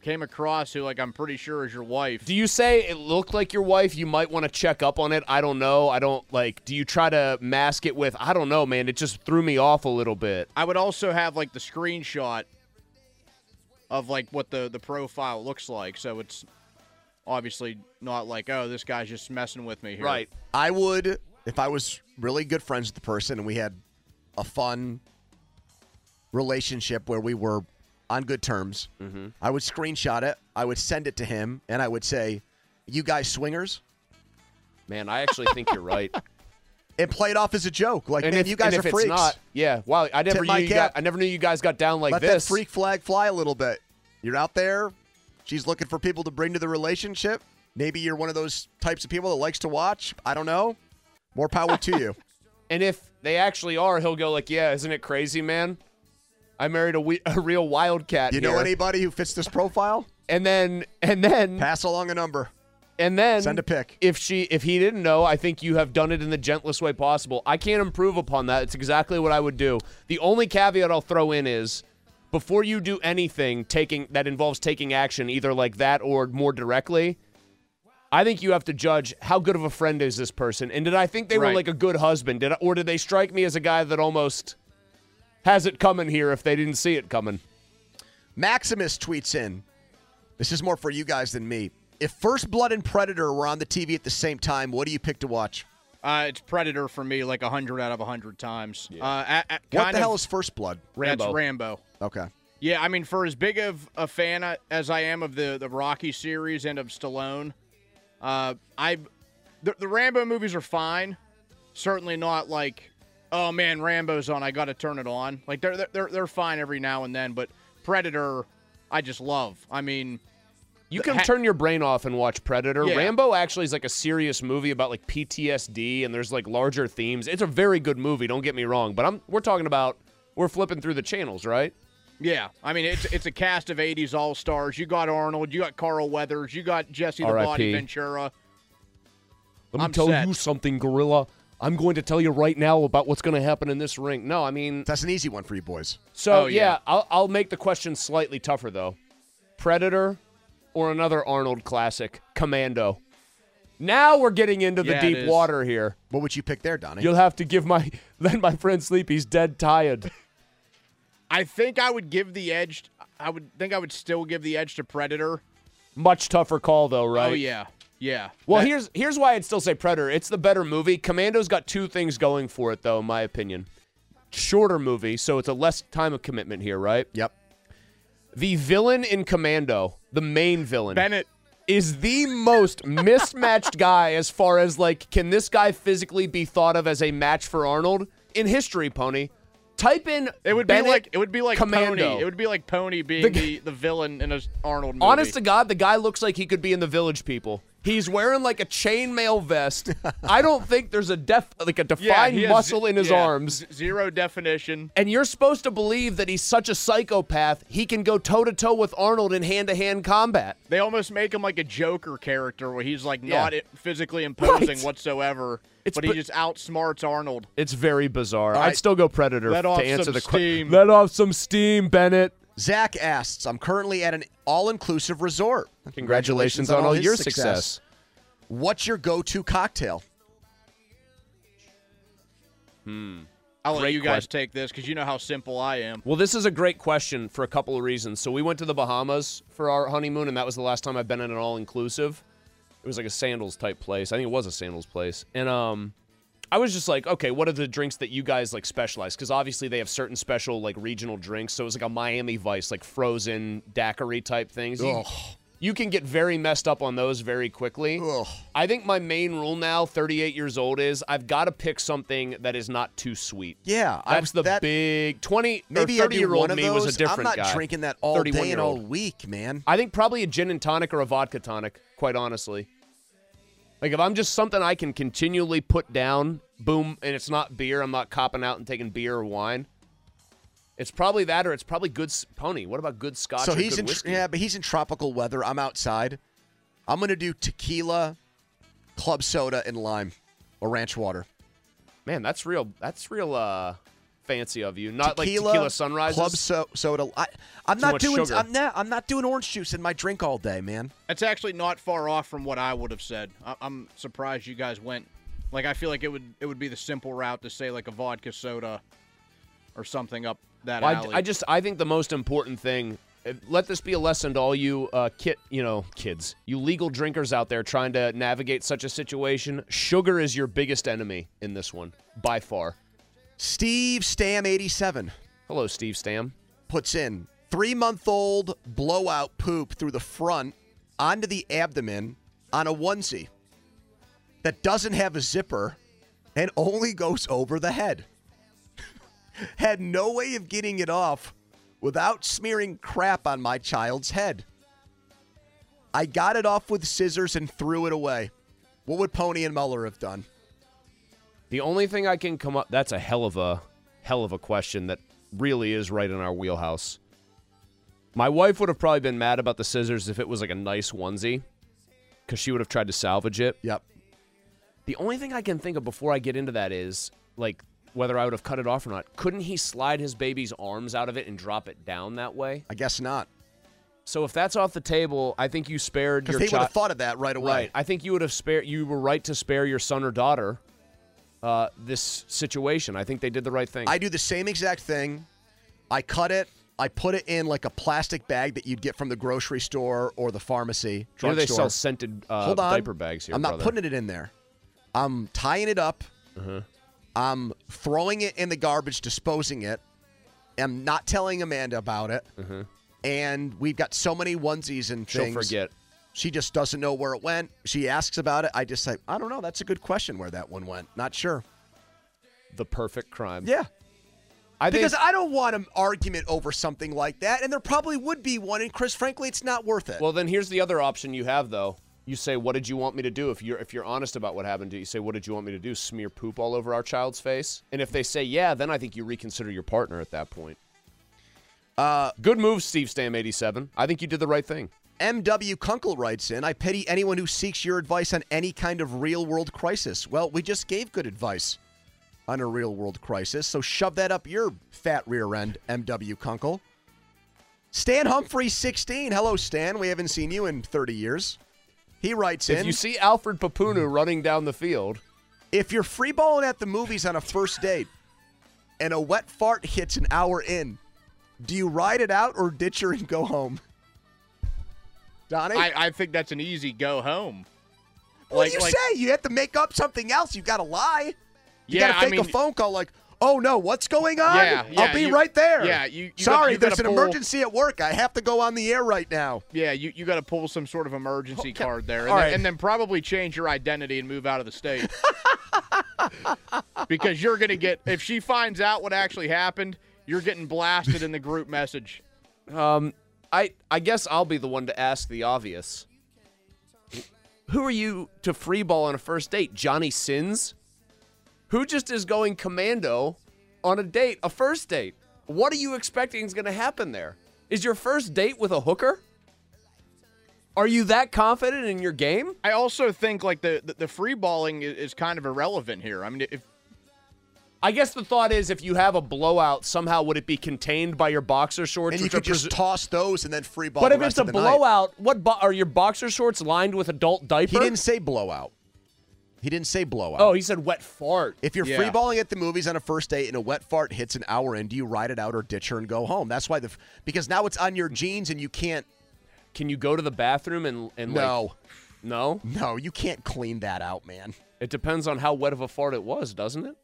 came across who, like, I'm pretty sure is your wife. Do you say it looked like your wife? You might want to check up on it. I don't know. I don't, like, do you try to mask it with, I don't know, man. It just threw me off a little bit. I would also have, like, the screenshot of, like, what the profile looks like. So it's obviously not like, oh, this guy's just messing with me here. Right. I would, if I was really good friends with the person and we had a fun relationship where we were on good terms, I would screenshot it, I would send it to him, and I would say, you guys swingers? Man, I actually think you're right. And play it off as a joke. Like, and man, you guys are freaks. Not, yeah, wow, I never knew you guys got down like this. Let that freak flag fly a little bit. You're out there. She's looking for people to bring to the relationship. Maybe you're one of those types of people that likes to watch. I don't know. More power to you. And if they actually are, he'll go like, yeah, isn't it crazy, man? I married a real wildcat. You know anybody who fits this profile? And then pass along a number. And then send a pic. If he didn't know, I think you have done it in the gentlest way possible. I can't improve upon that. It's exactly what I would do. The only caveat I'll throw in is, before you do anything that involves taking action, either like that or more directly, I think you have to judge how good of a friend is this person, and did I think they were like a good husband, or did they strike me as a guy that almost has it coming here if they didn't see it coming. Maximus tweets in, this is more for you guys than me. If First Blood and Predator were on the TV at the same time, what do you pick to watch? It's Predator for me, like 100 out of 100 times. Yeah. What the hell is First Blood? Rambo. That's Rambo. Okay. Yeah, I mean, for as big of a fan as I am of the Rocky series and of Stallone, the Rambo movies are fine. Certainly not like, oh man, Rambo's on, I gotta turn it on. Like they're fine every now and then, but Predator, I just love. I mean, you can turn your brain off and watch Predator. Yeah. Rambo actually is like a serious movie about like PTSD, and there's like larger themes. It's a very good movie, don't get me wrong, but we're flipping through the channels, right? Yeah, I mean it's a cast of 80s all-stars. You got Arnold, you got Carl Weathers, you got Jesse the Body Ventura. Let me tell you something, Gorilla. I'm going to tell you right now about what's going to happen in this ring. No, I mean... That's an easy one for you boys. So, yeah, I'll make the question slightly tougher, though. Predator or another Arnold classic, Commando. Now we're getting into the deep water here. What would you pick there, Donnie? You'll have to give my friend sleep. He's dead tired. I think I would give the edge... I would still give the edge to Predator. Much tougher call, though, right? Oh, yeah. Yeah. Well, here's why I'd still say Predator. It's the better movie. Commando's got two things going for it, though, in my opinion. Shorter movie, so it's a less time of commitment here, right? Yep. The villain in Commando, the main villain, Bennett, is the most mismatched guy as far as, like, can this guy physically be thought of as a match for Arnold? In history, Pony, type in It would be like Pony being the villain in an Arnold movie. Honest to God, the guy looks like he could be in The Village People. He's wearing like a chainmail vest. I don't think there's a defined muscle in his arms. Zero definition. And you're supposed to believe that he's such a psychopath, he can go toe-to-toe with Arnold in hand-to-hand combat. They almost make him like a Joker character where he's like not physically imposing whatsoever, but he just outsmarts Arnold. It's very bizarre. I'd still go Predator to answer the question. Let off some steam, Bennett. Zach asks, I'm currently at an all-inclusive resort. Congratulations on all your success. What's your go-to cocktail? I'll let you guys take this because you know how simple I am. Well, this is a great question for a couple of reasons. So we went to the Bahamas for our honeymoon, and that was the last time I've been in an all-inclusive. It was like a Sandals-type place. I think it was a Sandals place. And I was just like, okay, what are the drinks that you guys like specialize? Because obviously they have certain special like regional drinks. So it was like a Miami Vice, like frozen daiquiri type things. You can get very messed up on those very quickly. I think my main rule now, 38 years old, is I've got to pick something that is not too sweet. Yeah. That's that big 20 maybe or 30-year-old me was a different guy. I'm not drinking that all day and all week, man. I think probably a gin and tonic or a vodka tonic, quite honestly. Like, if I'm just something I can continually put down, boom, and it's not beer, I'm not copping out and taking beer or wine. It's probably that, or it's probably good pony. What about good scotch or good whiskey? Yeah, but he's in tropical weather. I'm outside. I'm going to do tequila, club soda, and lime, or ranch water. Man, that's real. That's real fancy of you. Not like tequila sunrises? Club soda. I'm not doing orange juice in my drink all day, man. That's actually not far off from what I would have said. I'm surprised you guys went. Like, I feel like it would be the simple route to say like a vodka soda or something up that alley. I think the most important thing, let this be a lesson to all you kids, you legal drinkers out there trying to navigate such a situation. Sugar is your biggest enemy in this one by far. Steve Stam 87. Hello, Steve Stam. Puts in 3-month-old blowout poop through the front onto the abdomen on a onesie that doesn't have a zipper and only goes over the head. Had no way of getting it off without smearing crap on my child's head. I got it off with scissors and threw it away. What would Pony and Muller have done? The only thing I can come up... That's a hell of a question that really is right in our wheelhouse. My wife would have probably been mad about the scissors if it was like a nice onesie, because she would have tried to salvage it. Yep. The only thing I can think of before I get into that is, like, whether I would have cut it off or not. Couldn't he slide his baby's arms out of it and drop it down that way? I guess not. So if that's off the table, I think you spared your child. Because they would have thought of that right away. Right. I think you would have spared... You were right to spare your son or daughter... this situation. I think they did the right thing. I do the same exact thing. I cut it. I put it in like a plastic bag that you'd get from the grocery store or the pharmacy. Drugstore. You know they sell scented diaper bags here. I'm not putting it in there. I'm tying it up. I'm throwing it in the garbage, disposing it. I'm not telling Amanda about it. And we've got so many onesies and things. She'll forget. She just doesn't know where it went. She asks about it. I just say, I don't know. That's a good question where that one went. Not sure. The perfect crime. Yeah. Because I don't want an argument over something like that, and there probably would be one, and Chris, frankly, it's not worth it. Well, then here's the other option you have, though. You say, what did you want me to do? If you're honest about what happened to you, say, what did you want me to do? Smear poop all over our child's face? And if they say, yeah, then I think you reconsider your partner at that point. Good move, Steve Stam 87. I think you did the right thing. M.W. Kunkel writes in, I pity anyone who seeks your advice on any kind of real-world crisis. Well, we just gave good advice on a real-world crisis, so shove that up your fat rear end, M.W. Kunkel. Stan Humphrey 16. Hello, Stan. We haven't seen you in 30 years. He writes in, if you see Alfred Papunu running down the field. If you're freeballing at the movies on a first date and a wet fart hits an hour in, do you ride it out or ditch her and go home? Donnie? I think that's an easy go home. What do you say? You have to make up something else. You got to lie. You got to fake a phone call like, oh, no, what's going on? Yeah, I'll be right there. Yeah, sorry, there's an emergency at work. I have to go on the air right now. Yeah, you got to pull some sort of emergency card there. And then probably change your identity and move out of the state. Because you're going to get, if she finds out what actually happened, you're getting blasted in the group message. I guess I'll be the one to ask the obvious. Who are you to freeball on a first date? Johnny Sins? Who just is going commando on a date, a first date? What are you expecting is going to happen there? Is your first date with a hooker? Are you that confident in your game? I also think like the free balling is kind of irrelevant here. I mean, if I guess the thought is if you have a blowout, somehow would it be contained by your boxer shorts? And you could just toss those and then free ball. But if it's a blowout, what are your boxer shorts lined with adult diaper? He didn't say blowout. He didn't say blowout. Oh, he said wet fart. If you're free balling at the movies on a first date and a wet fart hits an hour in, do you ride it out or ditch her and go home? That's why because now it's on your jeans and you can't. Can you go to the bathroom and no. Like, no? No, you can't clean that out, man. It depends on how wet of a fart it was, doesn't it?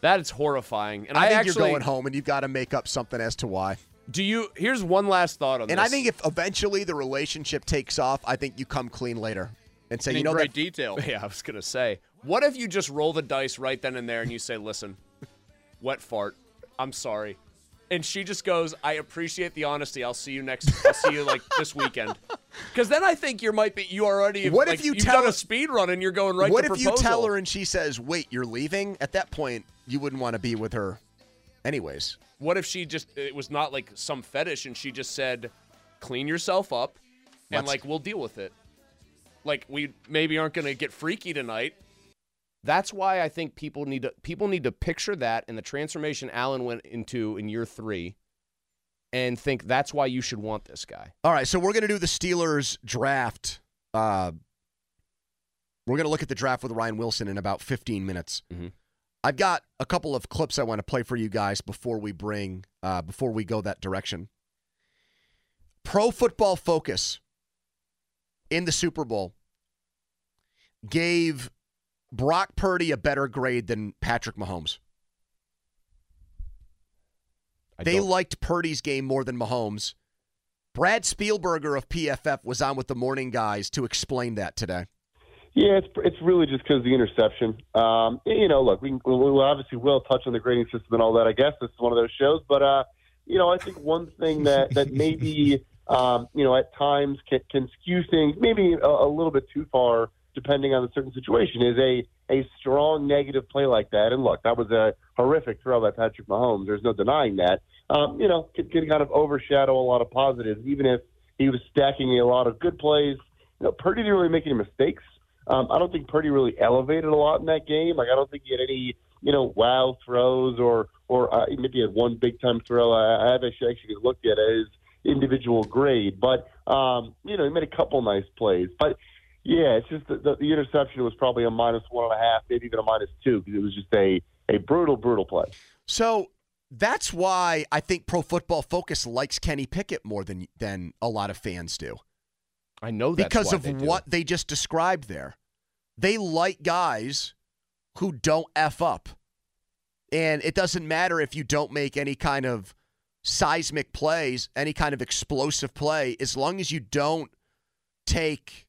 That is horrifying. And I think actually, you're going home and you've got to make up something as to why. Here's one last thought on this. And I think if eventually the relationship takes off, I think you come clean later and say, you know, great detail. Yeah, I was going to say, what if you just roll the dice right then and there and you say, listen, wet fart, I'm sorry. And she just goes, I appreciate the honesty. I'll see you I'll see you like this weekend. Because then I think you already have, you've done a speed run and you're going right to proposal. What if you tell her and she says, wait, you're leaving? At that point, you wouldn't want to be with her anyways. What if it was not like some fetish and she just said, clean yourself up and like, we'll deal with it. Like we maybe aren't going to get freaky tonight. That's why I think people need to picture that and the transformation Alan went into in year 3 and think that's why you should want this guy. All right, so we're going to do the Steelers draft. We're going to look at the draft with Ryan Wilson in about 15 minutes. Mm-hmm. I've got a couple of clips I want to play for you guys before we go that direction. Pro Football Focus in the Super Bowl gave Brock Purdy a better grade than Patrick Mahomes. They liked Purdy's game more than Mahomes. Brad Spielberger of PFF was on with the morning guys to explain that today. Yeah, it's really just because of the interception. You know, look, we will touch on the grading system and all that. I guess this is one of those shows. But, you know, I think one thing that maybe, you know, at times can skew things maybe a little bit too far depending on the certain situation, is a strong negative play like that. And, look, that was a horrific throw by Patrick Mahomes. There's no denying that. You know, can kind of overshadow a lot of positives, even if he was stacking a lot of good plays. You know, Purdy didn't really make any mistakes. I don't think Purdy really elevated a lot in that game. Like, I don't think he had any, you know, wow throws or maybe he had one big-time throw. I have actually looked at his individual grade. But, you know, he made a couple nice plays. But, yeah, it's just the interception was probably a -1.5, maybe even a -2, because it was just a brutal, brutal play. So that's why I think Pro Football Focus likes Kenny Pickett more than a lot of fans do. I know that's because of what they just described there. They like guys who don't F up. And it doesn't matter if you don't make any kind of seismic plays, any kind of explosive play, as long as you don't take...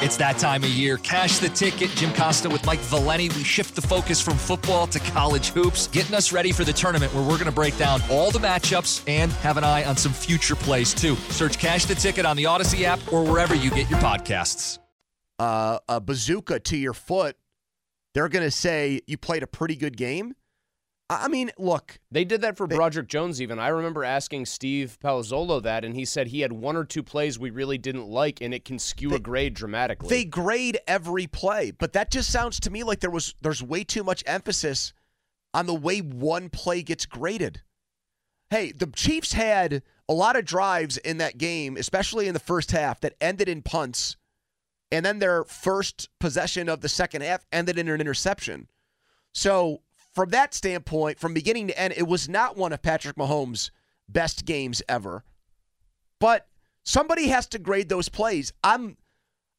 It's that time of year. Cash the ticket. Jim Costa with Mike Valeni. We shift the focus from football to college hoops, getting us ready for the tournament where we're going to break down all the matchups and have an eye on some future plays, too. Search Cash the Ticket on the Odyssey app or wherever you get your podcasts. A bazooka to your foot, they're going to say you played a pretty good game. I mean, look. They did that for Broderick Jones even. I remember asking Steve Palazzolo that, and he said he had one or two plays we really didn't like, and it can skew a grade dramatically. They grade every play, but that just sounds to me like there's way too much emphasis on the way one play gets graded. Hey, the Chiefs had a lot of drives in that game, especially in the first half, that ended in punts, and then their first possession of the second half ended in an interception. So from that standpoint, from beginning to end, it was not one of Patrick Mahomes' best games ever. But somebody has to grade those plays. I'm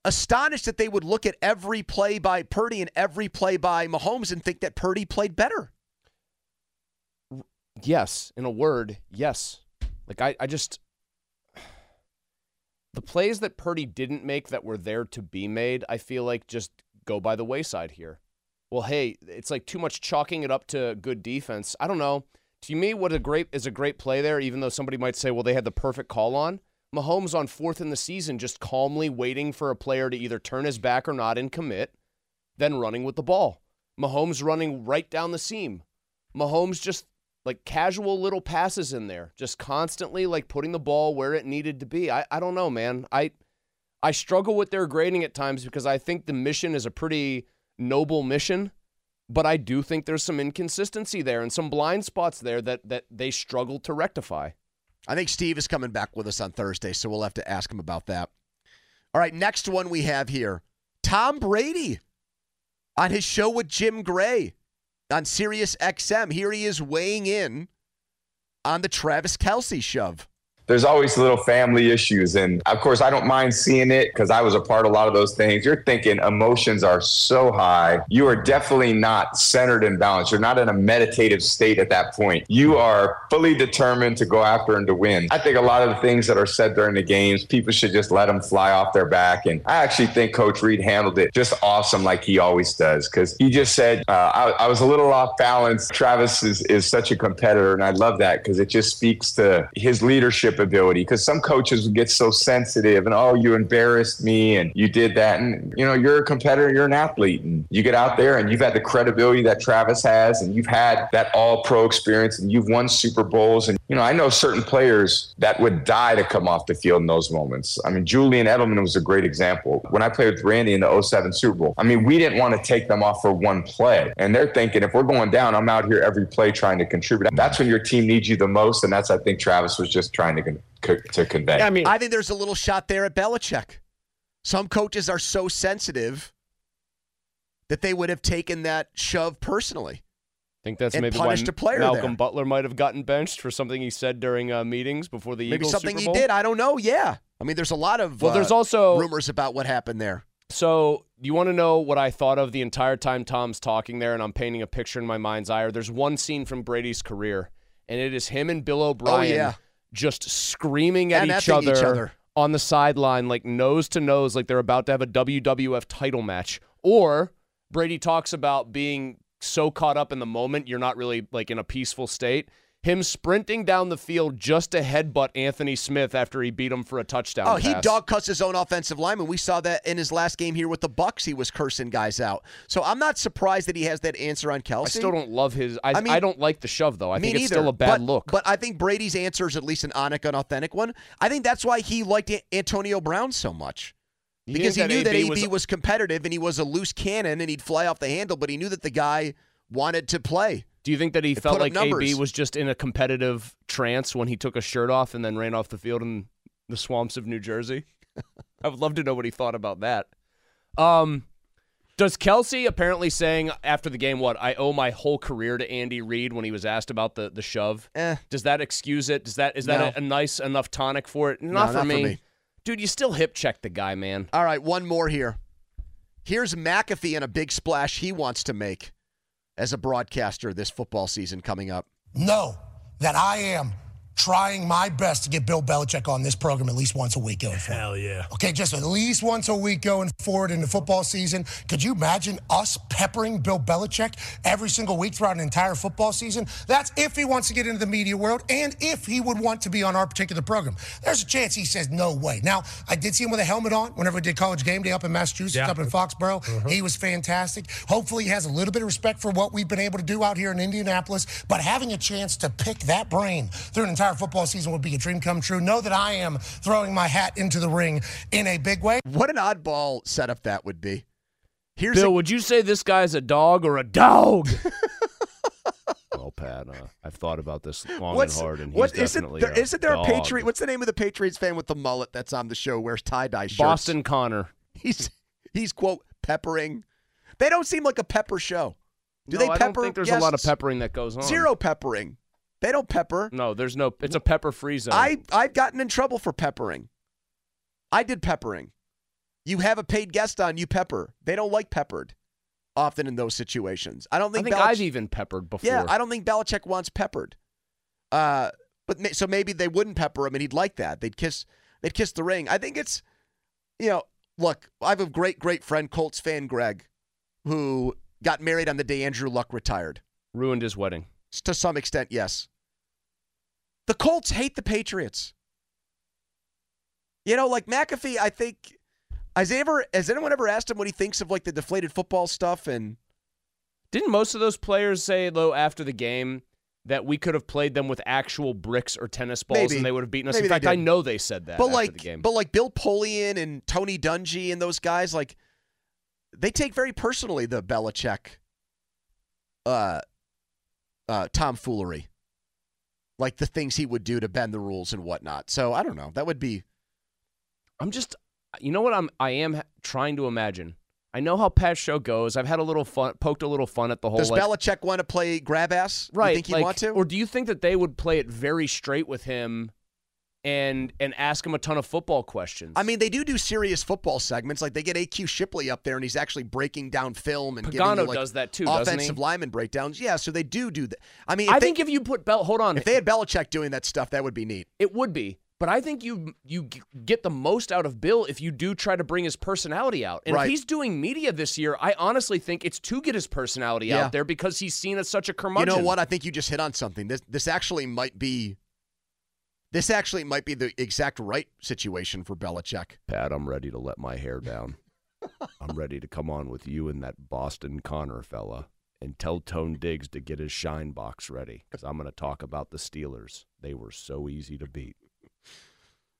astonished that they would look at every play by Purdy and every play by Mahomes and think that Purdy played better. Yes, in a word, yes. Like, I just... The plays that Purdy didn't make that were there to be made, I feel like just go by the wayside here. Well, hey, it's like too much chalking it up to good defense. I don't know. To me, what is a great play there, even though somebody might say, well, they had the perfect call on. Mahomes on fourth in the season, just calmly waiting for a player to either turn his back or not and commit, then running with the ball. Mahomes running right down the seam. Mahomes just like casual little passes in there, just constantly like putting the ball where it needed to be. I don't know, man. I struggle with their grading at times because I think the mission is a pretty noble mission, but I do think there's some inconsistency there and some blind spots there that they struggle to rectify. I think Steve is coming back with us on Thursday, so we'll have to ask him about that. All right, next one we have here, Tom Brady on his show with Jim Gray on Sirius XM. Here he is weighing in on the Travis Kelce shove. There's always little family issues. And of course, I don't mind seeing it because I was a part of a lot of those things. You're thinking emotions are so high. You are definitely not centered and balanced. You're not in a meditative state at that point. You are fully determined to go after and to win. I think a lot of the things that are said during the games, people should just let them fly off their back. And I actually think Coach Reed handled it just awesome like he always does, because he just said, I was a little off balance. Travis is such a competitor. And I love that because it just speaks to his leadership ability, because some coaches get so sensitive and, oh, you embarrassed me and you did that. And, you know, you're a competitor, you're an athlete, and you get out there and you've had the credibility that Travis has, and you've had that all-pro experience, and you've won Super Bowls. And, you know, I know certain players that would die to come off the field in those moments. I mean, Julian Edelman was a great example. When I played with Randy in the 2007 Super Bowl, I mean, we didn't want to take them off for one play. And they're thinking, if we're going down, I'm out here every play trying to contribute. That's when your team needs you the most. And that's, I think, Travis was just trying to convey. Yeah, I think there's a little shot there at Belichick. Some coaches are so sensitive that they would have taken that shove personally. I think that's maybe why Malcolm Butler might have gotten benched for something he said during meetings before the Eagles Super Bowl. Maybe something he did. I don't know. Yeah. I mean, there's a lot of there's also rumors about what happened there. So you want to know what I thought of the entire time Tom's talking there, and I'm painting a picture in my mind's eye. There's one scene from Brady's career, and it is him and Bill O'Brien. Oh, yeah. Just screaming at each other on the sideline, like nose to nose, like they're about to have a WWF title match. Or Brady talks about being so caught up in the moment, you're not really like in a peaceful state. Him sprinting down the field just to headbutt Anthony Smith after he beat him for a touchdown. Oh, he dog cussed his own offensive lineman. We saw that in his last game here with the Bucks. He was cursing guys out. So I'm not surprised that he has that answer on Kelce. I still don't love his. I don't like the shove, though. I think it's still a bad look. But I think Brady's answer is at least an authentic one. I think that's why he liked Antonio Brown so much. Because he knew that AB was competitive and he was a loose cannon and he'd fly off the handle, but he knew that the guy wanted to play. Do you think that he felt like AB was just in a competitive trance when he took a shirt off and then ran off the field in the swamps of New Jersey? I would love to know what he thought about that. Does Kelce apparently saying after the game, what, I owe my whole career to Andy Reid when he was asked about the shove? Does that excuse it? Is that a nice enough tonic for it? Not for me. Dude, you still hip-check the guy, man. All right, one more here. Here's McAfee in a big splash he wants to make as a broadcaster this football season coming up. Know that I am trying my best to get Bill Belichick on this program at least once a week going forward. Hell yeah. Okay, just at least once a week going forward in the football season. Could you imagine us peppering Bill Belichick every single week throughout an entire football season? That's if he wants to get into the media world and if he would want to be on our particular program. There's a chance he says no way. Now, I did see him with a helmet on whenever we did College Game Day up in Massachusetts, up in Foxborough. He was fantastic. Hopefully he has a little bit of respect for what we've been able to do out here in Indianapolis, but having a chance to pick that brain through an entire football season would be a dream come true. Know that I am throwing my hat into the ring in a big way. What an oddball setup that would be. Here's Bill, would you say this guy's a dog or a dog? Well, Pat, I've thought about this long and hard, and he's definitely a dog. Isn't there a Patriot? What's the name of the Patriots fan with the mullet that's on the show, wears tie-dye shirts? Boston Connor. He's, quote, peppering. They don't seem like a pepper show. Do they pepper? I don't think there's a lot of peppering that goes on. Zero peppering. They don't pepper. No, there's no. It's a pepper-free zone. I've gotten in trouble for peppering. I did peppering. You have a paid guest on, you pepper. They don't like peppered often in those situations. I think I've even peppered before. Yeah, I don't think Belichick wants peppered. So maybe they wouldn't pepper him, and he'd like that. They'd kiss the ring. I think it's, look, I have a great, great friend, Colts fan Greg, who got married on the day Andrew Luck retired. Ruined his wedding. To some extent, yes. The Colts hate the Patriots. Like McAfee, I think, has anyone ever asked him what he thinks of, the deflated football stuff? And didn't most of those players say, though, after the game that we could have played them with actual bricks or tennis balls and they would have beaten us? In fact, I know they said that after the game. But, Bill Polian and Tony Dungy and those guys, they take very personally the Belichick tomfoolery, the things he would do to bend the rules and whatnot. So I don't know. That would be. I'm just, I am trying to imagine. I know how Pat's show goes. I've had a little fun, poked a little fun at the whole. Does Belichick want to play grab ass? Right. You think he'd want to? Or do you think that they would play it very straight with him and ask him a ton of football questions? I mean, they do serious football segments. They get A.Q. Shipley up there, and he's actually breaking down film and Pagano giving you, does that too, offensive lineman breakdowns. Yeah, so they do that. I mean, I think if you put if they had Belichick doing that stuff, that would be neat. It would be, but I think you get the most out of Bill if you do try to bring his personality out. And if he's doing media this year, I honestly think it's to get his personality out there because he's seen as such a curmudgeon. You know what? I think you just hit on something. This actually might be the exact right situation for Belichick. Pat, I'm ready to let my hair down. I'm ready to come on with you and that Boston Connor fella and tell Tone Diggs to get his shine box ready because I'm going to talk about the Steelers. They were so easy to beat.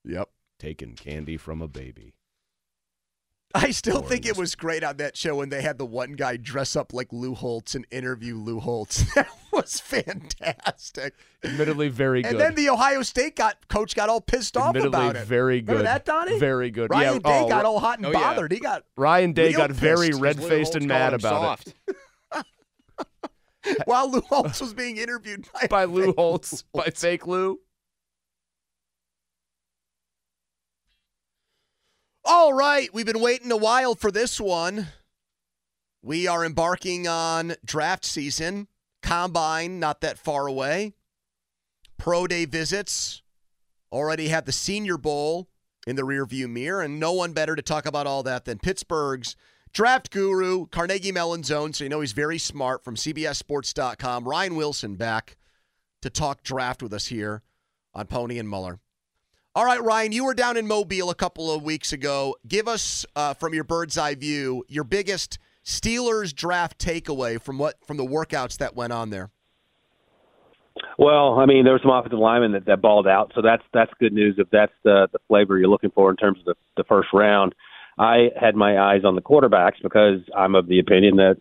Yep. Taking candy from a baby. I still think it was great on that show when they had the one guy dress up like Lou Holtz and interview Lou Holtz. That was fantastic. Admittedly, very good. And then the Ohio State coach got all pissed off about it. Very good. Remember that, Donnie? Very good. Ryan Day got all hot and bothered. Yeah. Ryan Day got very red-faced and mad about it. While Lou Holtz was being interviewed by Lou Holtz. By fake Lou. All right, we've been waiting a while for this one. We are embarking on draft season. Combine, not that far away. Pro day visits. Already have the Senior Bowl in the rearview mirror, and no one better to talk about all that than Pittsburgh's draft guru, Carnegie Mellon's own, so you know he's very smart, from CBSSports.com. Ryan Wilson back to talk draft with us here on Pony and Muller. All right, Ryan, you were down in Mobile a couple of weeks ago. Give us, from your bird's eye view, your biggest Steelers draft takeaway from the workouts that went on there. Well, I mean, there were some offensive linemen that balled out, so that's good news if that's the flavor you're looking for in terms of the first round. I had my eyes on the quarterbacks because I'm of the opinion that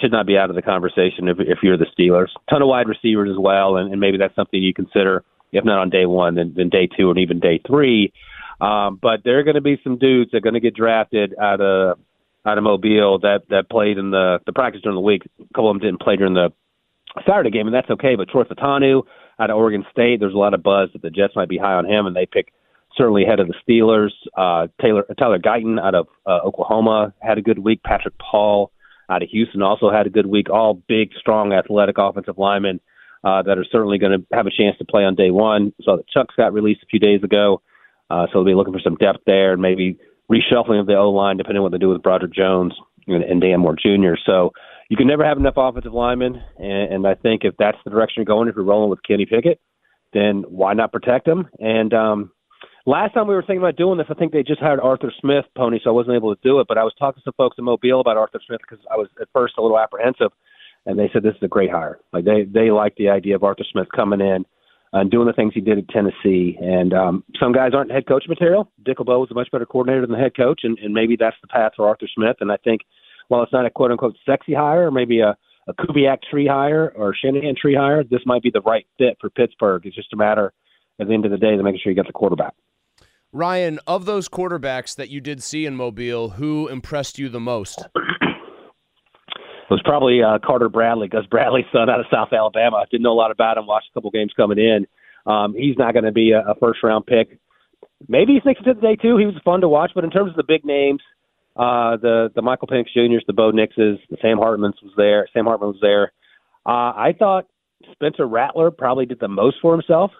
should not be out of the conversation if you're the Steelers. Ton of wide receivers as well, and maybe that's something you consider. If not on day one, then day two and even day three. But there are going to be some dudes that are going to get drafted out of Mobile that played in the practice during the week. A couple of them didn't play during the Saturday game, and that's okay. But Troy Fautanu out of Oregon State, there's a lot of buzz that the Jets might be high on him, and they pick certainly ahead of the Steelers. Tyler Guyton out of Oklahoma had a good week. Patrick Paul out of Houston also had a good week. All big, strong, athletic offensive linemen. that are certainly going to have a chance to play on day one. So Chuck's got released a few days ago, so they'll be looking for some depth there and maybe reshuffling of the O-line depending on what they do with Broderick Jones and Dan Moore Jr. So you can never have enough offensive linemen, and I think if that's the direction you're going, if you're rolling with Kenny Pickett, then why not protect him? And last time we were thinking about doing this, I think they just hired Arthur Smith, Pony, so I wasn't able to do it. But I was talking to some folks in Mobile about Arthur Smith because I was at first a little apprehensive, and they said this is a great hire. Like they like the idea of Arthur Smith coming in and doing the things he did at Tennessee. And some guys aren't head coach material. Dick LeBeau was a much better coordinator than the head coach, and maybe that's the path for Arthur Smith. And I think while it's not a quote-unquote sexy hire, or maybe a Kubiak tree hire or Shanahan tree hire, this might be the right fit for Pittsburgh. It's just a matter at the end of the day to making sure you get the quarterback. Ryan, of those quarterbacks that you did see in Mobile, who impressed you the most? It was probably Carter Bradley, Gus Bradley's son out of South Alabama. I didn't know a lot about him, watched a couple games coming in. He's not going to be a first-round pick. Maybe he sneaks into the day, too. He was fun to watch, but in terms of the big names, the Michael Penix Jr.'s, the Bo Nixes, the Sam Hartman was there. I thought Spencer Rattler probably did the most for himself.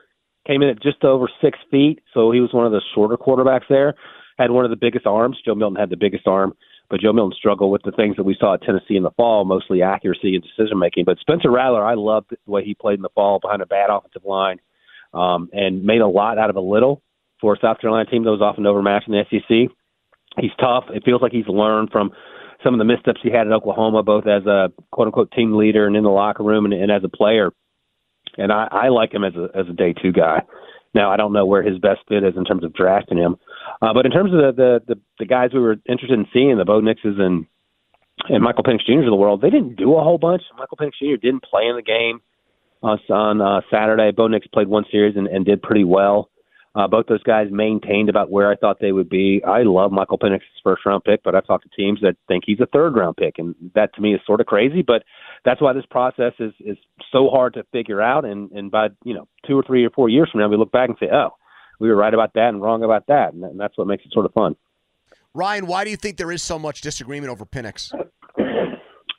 Came in at just over 6 feet, so he was one of the shorter quarterbacks there. Had one of the biggest arms. Joe Milton had the biggest arm, but Joe Milton struggled with the things that we saw at Tennessee in the fall, mostly accuracy and decision-making. But Spencer Rattler, I loved the way he played in the fall behind a bad offensive line and made a lot out of a little for a South Carolina team that was often overmatched in the SEC. He's tough. It feels like he's learned from some of the missteps he had in Oklahoma, both as a quote-unquote team leader and in the locker room and as a player. And I like him as a day two guy. Now, I don't know where his best fit is in terms of drafting him. But in terms of the guys we were interested in seeing, the Bo Nixes and Michael Penix Jr. of the world, they didn't do a whole bunch. Michael Penix Jr. didn't play in the game on Saturday. Bo Nix played one series and did pretty well. Both those guys maintained about where I thought they would be. I love Michael Penix's first-round pick, but I've talked to teams that think he's a third-round pick, and that to me is sort of crazy. But that's why this process is so hard to figure out. And by 2 or 3 or 4 years from now, we look back and say, oh, we were right about that and wrong about that, and that's what makes it sort of fun. Ryan, why do you think there is so much disagreement over Penix?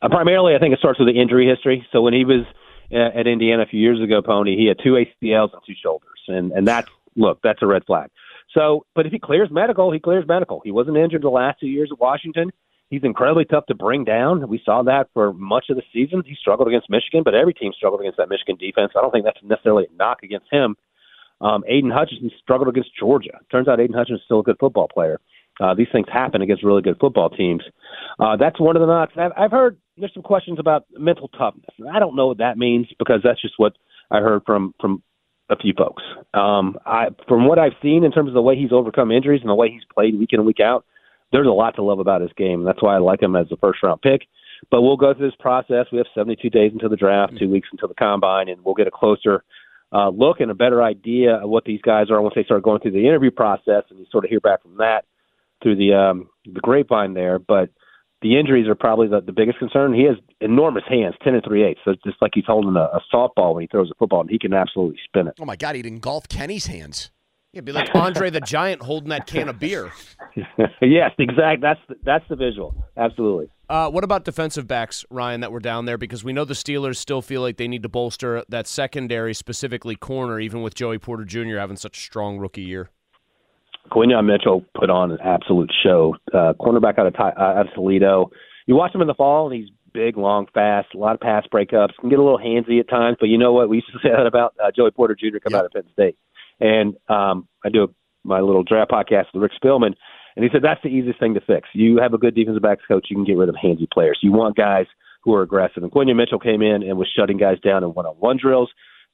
Primarily, I think it starts with the injury history. So when he was at Indiana a few years ago, Pony, he had 2 ACLs and 2 shoulders, and that's look, that's a red flag. So, but if he clears medical, he clears medical. He wasn't injured the last 2 years at Washington. He's incredibly tough to bring down. We saw that for much of the season. He struggled against Michigan, but every team struggled against that Michigan defense. I don't think that's necessarily a knock against him. Aiden Hutchinson struggled against Georgia. Turns out Aiden Hutchinson is still a good football player. These things happen against really good football teams. That's one of the knocks. I've heard there's some questions about mental toughness. I don't know what that means because that's just what I heard from a few folks. From what I've seen in terms of the way he's overcome injuries and the way he's played week in and week out, there's a lot to love about his game. That's why I like him as a first-round pick. But we'll go through this process. We have 72 days until the draft, 2 weeks until the combine, and we'll get a closer look and a better idea of what these guys are once they start going through the interview process, and you sort of hear back from that through the grapevine there. But the injuries are probably the biggest concern. He has enormous hands, 10 and 3/8. So it's just like he's holding a softball when he throws a football, and he can absolutely spin it. Oh, my God, he'd engulf Kenny's hands. It'd be like Andre the Giant holding that can of beer. Yes, exactly. That's the visual. Absolutely. What about defensive backs, Ryan, that were down there? Because we know the Steelers still feel like they need to bolster that secondary, specifically corner, even with Joey Porter Jr. having such a strong rookie year. Quinion Mitchell put on an absolute show. Cornerback out of Toledo. You watch him in the fall, and he's big, long, fast, a lot of pass breakups. Can get a little handsy at times, but you know what? We used to say that about Joey Porter Jr. coming out of Penn State. And I do my little draft podcast with Rick Spielman, and he said that's the easiest thing to fix. You have a good defensive backs coach, you can get rid of handsy players. You want guys who are aggressive. And Quinion Mitchell came in and was shutting guys down in one-on-one drills,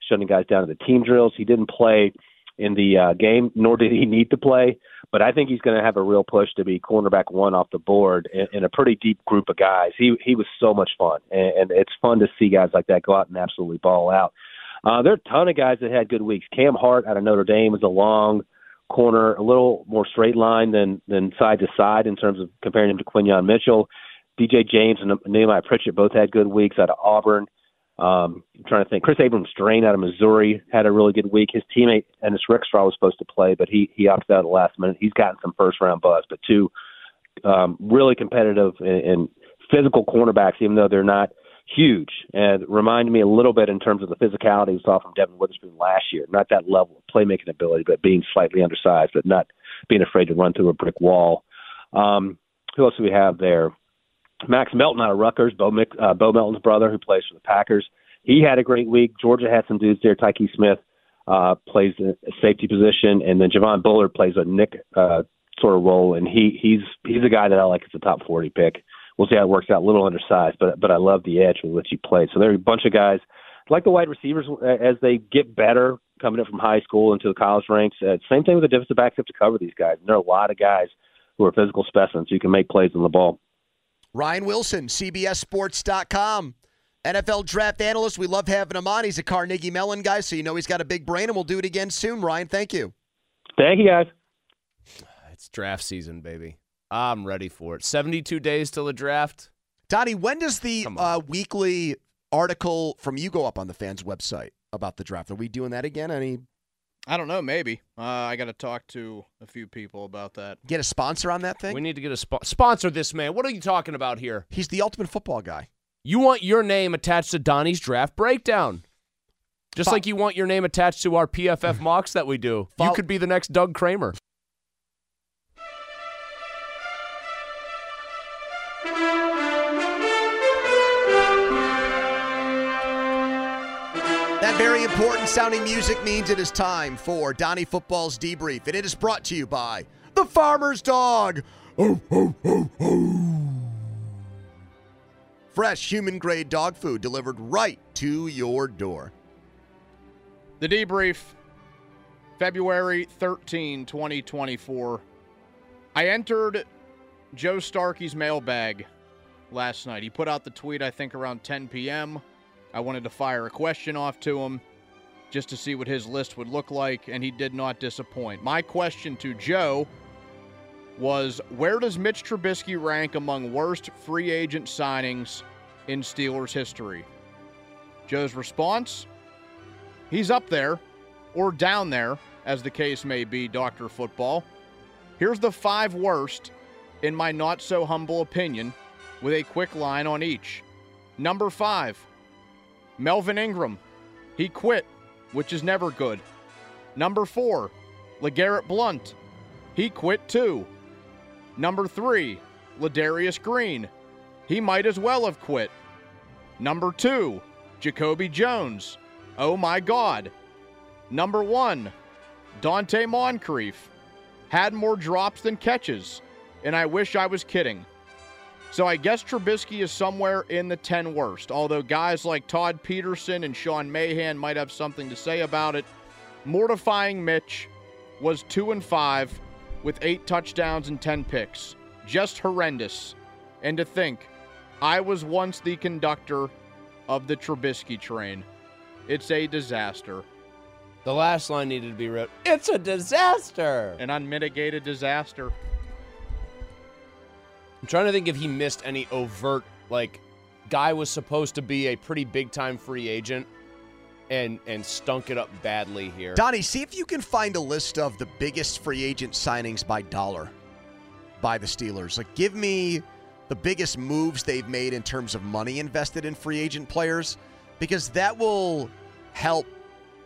shutting guys down in the team drills. He didn't play in the game, nor did he need to play. But I think he's going to have a real push to be cornerback one off the board in a pretty deep group of guys. He was so much fun, and it's fun to see guys like that go out and absolutely ball out. There are a ton of guys that had good weeks. Cam Hart out of Notre Dame was a long corner, a little more straight line than side to side in terms of comparing him to Quinion Mitchell. DJ James and Nehemiah Pritchett both had good weeks out of Auburn. I'm trying to think. Chris Abrams-Drain out of Missouri had a really good week. His teammate, Ennis Rickstraw, was supposed to play, but he opted out at the last minute. He's gotten some first-round buzz, but two really competitive and physical cornerbacks, even though they're not huge and reminded me a little bit in terms of the physicality we saw from Devin Witherspoon last year. Not that level of playmaking ability, but being slightly undersized, but not being afraid to run through a brick wall. Who else do we have there? Max Melton out of Rutgers, Bo Melton's brother, who plays for the Packers. He had a great week. Georgia had some dudes there. Tyke Smith plays a safety position, and then Javon Bullard plays a Nick sort of role, and he's a guy that I like as a top 40 pick. We'll see how it works out. A little undersized, but I love the edge with which he plays. So there are a bunch of guys. I like the wide receivers as they get better coming up from high school into the college ranks. Same thing with the defensive backs have to cover these guys. And there are a lot of guys who are physical specimens who can make plays on the ball. Ryan Wilson, CBSSports.com. NFL draft analyst. We love having him on. He's a Carnegie Mellon guy, so you know he's got a big brain, and we'll do it again soon. Ryan, thank you. Thank you, guys. It's draft season, baby. I'm ready for it. 72 days till the draft. Donnie, when does the weekly article from you go up on the Fans website about the draft? Are we doing that again? I don't know. Maybe. I got to talk to a few people about that. Get a sponsor on that thing? We need to get a sponsor this man. What are you talking about here? He's the ultimate football guy. You want your name attached to Donnie's draft breakdown. Just like you want your name attached to our PFF mocks that we do. You could be the next Doug Kramer. That very important sounding music means it is time for Donnie Football's Debrief, and it is brought to you by the Farmer's Dog. Ho, ho, ho, ho. Fresh, human-grade dog food delivered right to your door. The Debrief, February 13, 2024. I entered Joe Starkey's mailbag last night. He put out the tweet, I think, around 10 p.m., I wanted to fire a question off to him just to see what his list would look like, and he did not disappoint. My question to Joe was, where does Mitch Trubisky rank among worst free agent signings in Steelers history? Joe's response, he's up there or down there, as the case may be, Dr. Football. Here's the 5 worst, in my not-so-humble opinion, with a quick line on each. Number 5. Melvin Ingram, he quit, which is never good. Number 4, LeGarrette Blount, he quit too. Number 3, Ladarius Green, he might as well have quit. Number 2, Jacoby Jones, oh my God. Number 1, Dante Moncrief, had more drops than catches, and I wish I was kidding. So I guess Trubisky is somewhere in the 10 worst, although guys like Todd Peterson and Sean Mahan might have something to say about it. Mortifying Mitch was 2-5 with 8 touchdowns and 10 picks. Just horrendous. And to think, I was once the conductor of the Trubisky train. It's a disaster. The last line needed to be wrote, it's a disaster. An unmitigated disaster. I'm trying to think if he missed any overt, like, guy was supposed to be a pretty big-time free agent and stunk it up badly here. Donnie, see if you can find a list of the biggest free agent signings by dollar by the Steelers. Like, give me the biggest moves they've made in terms of money invested in free agent players, because that will help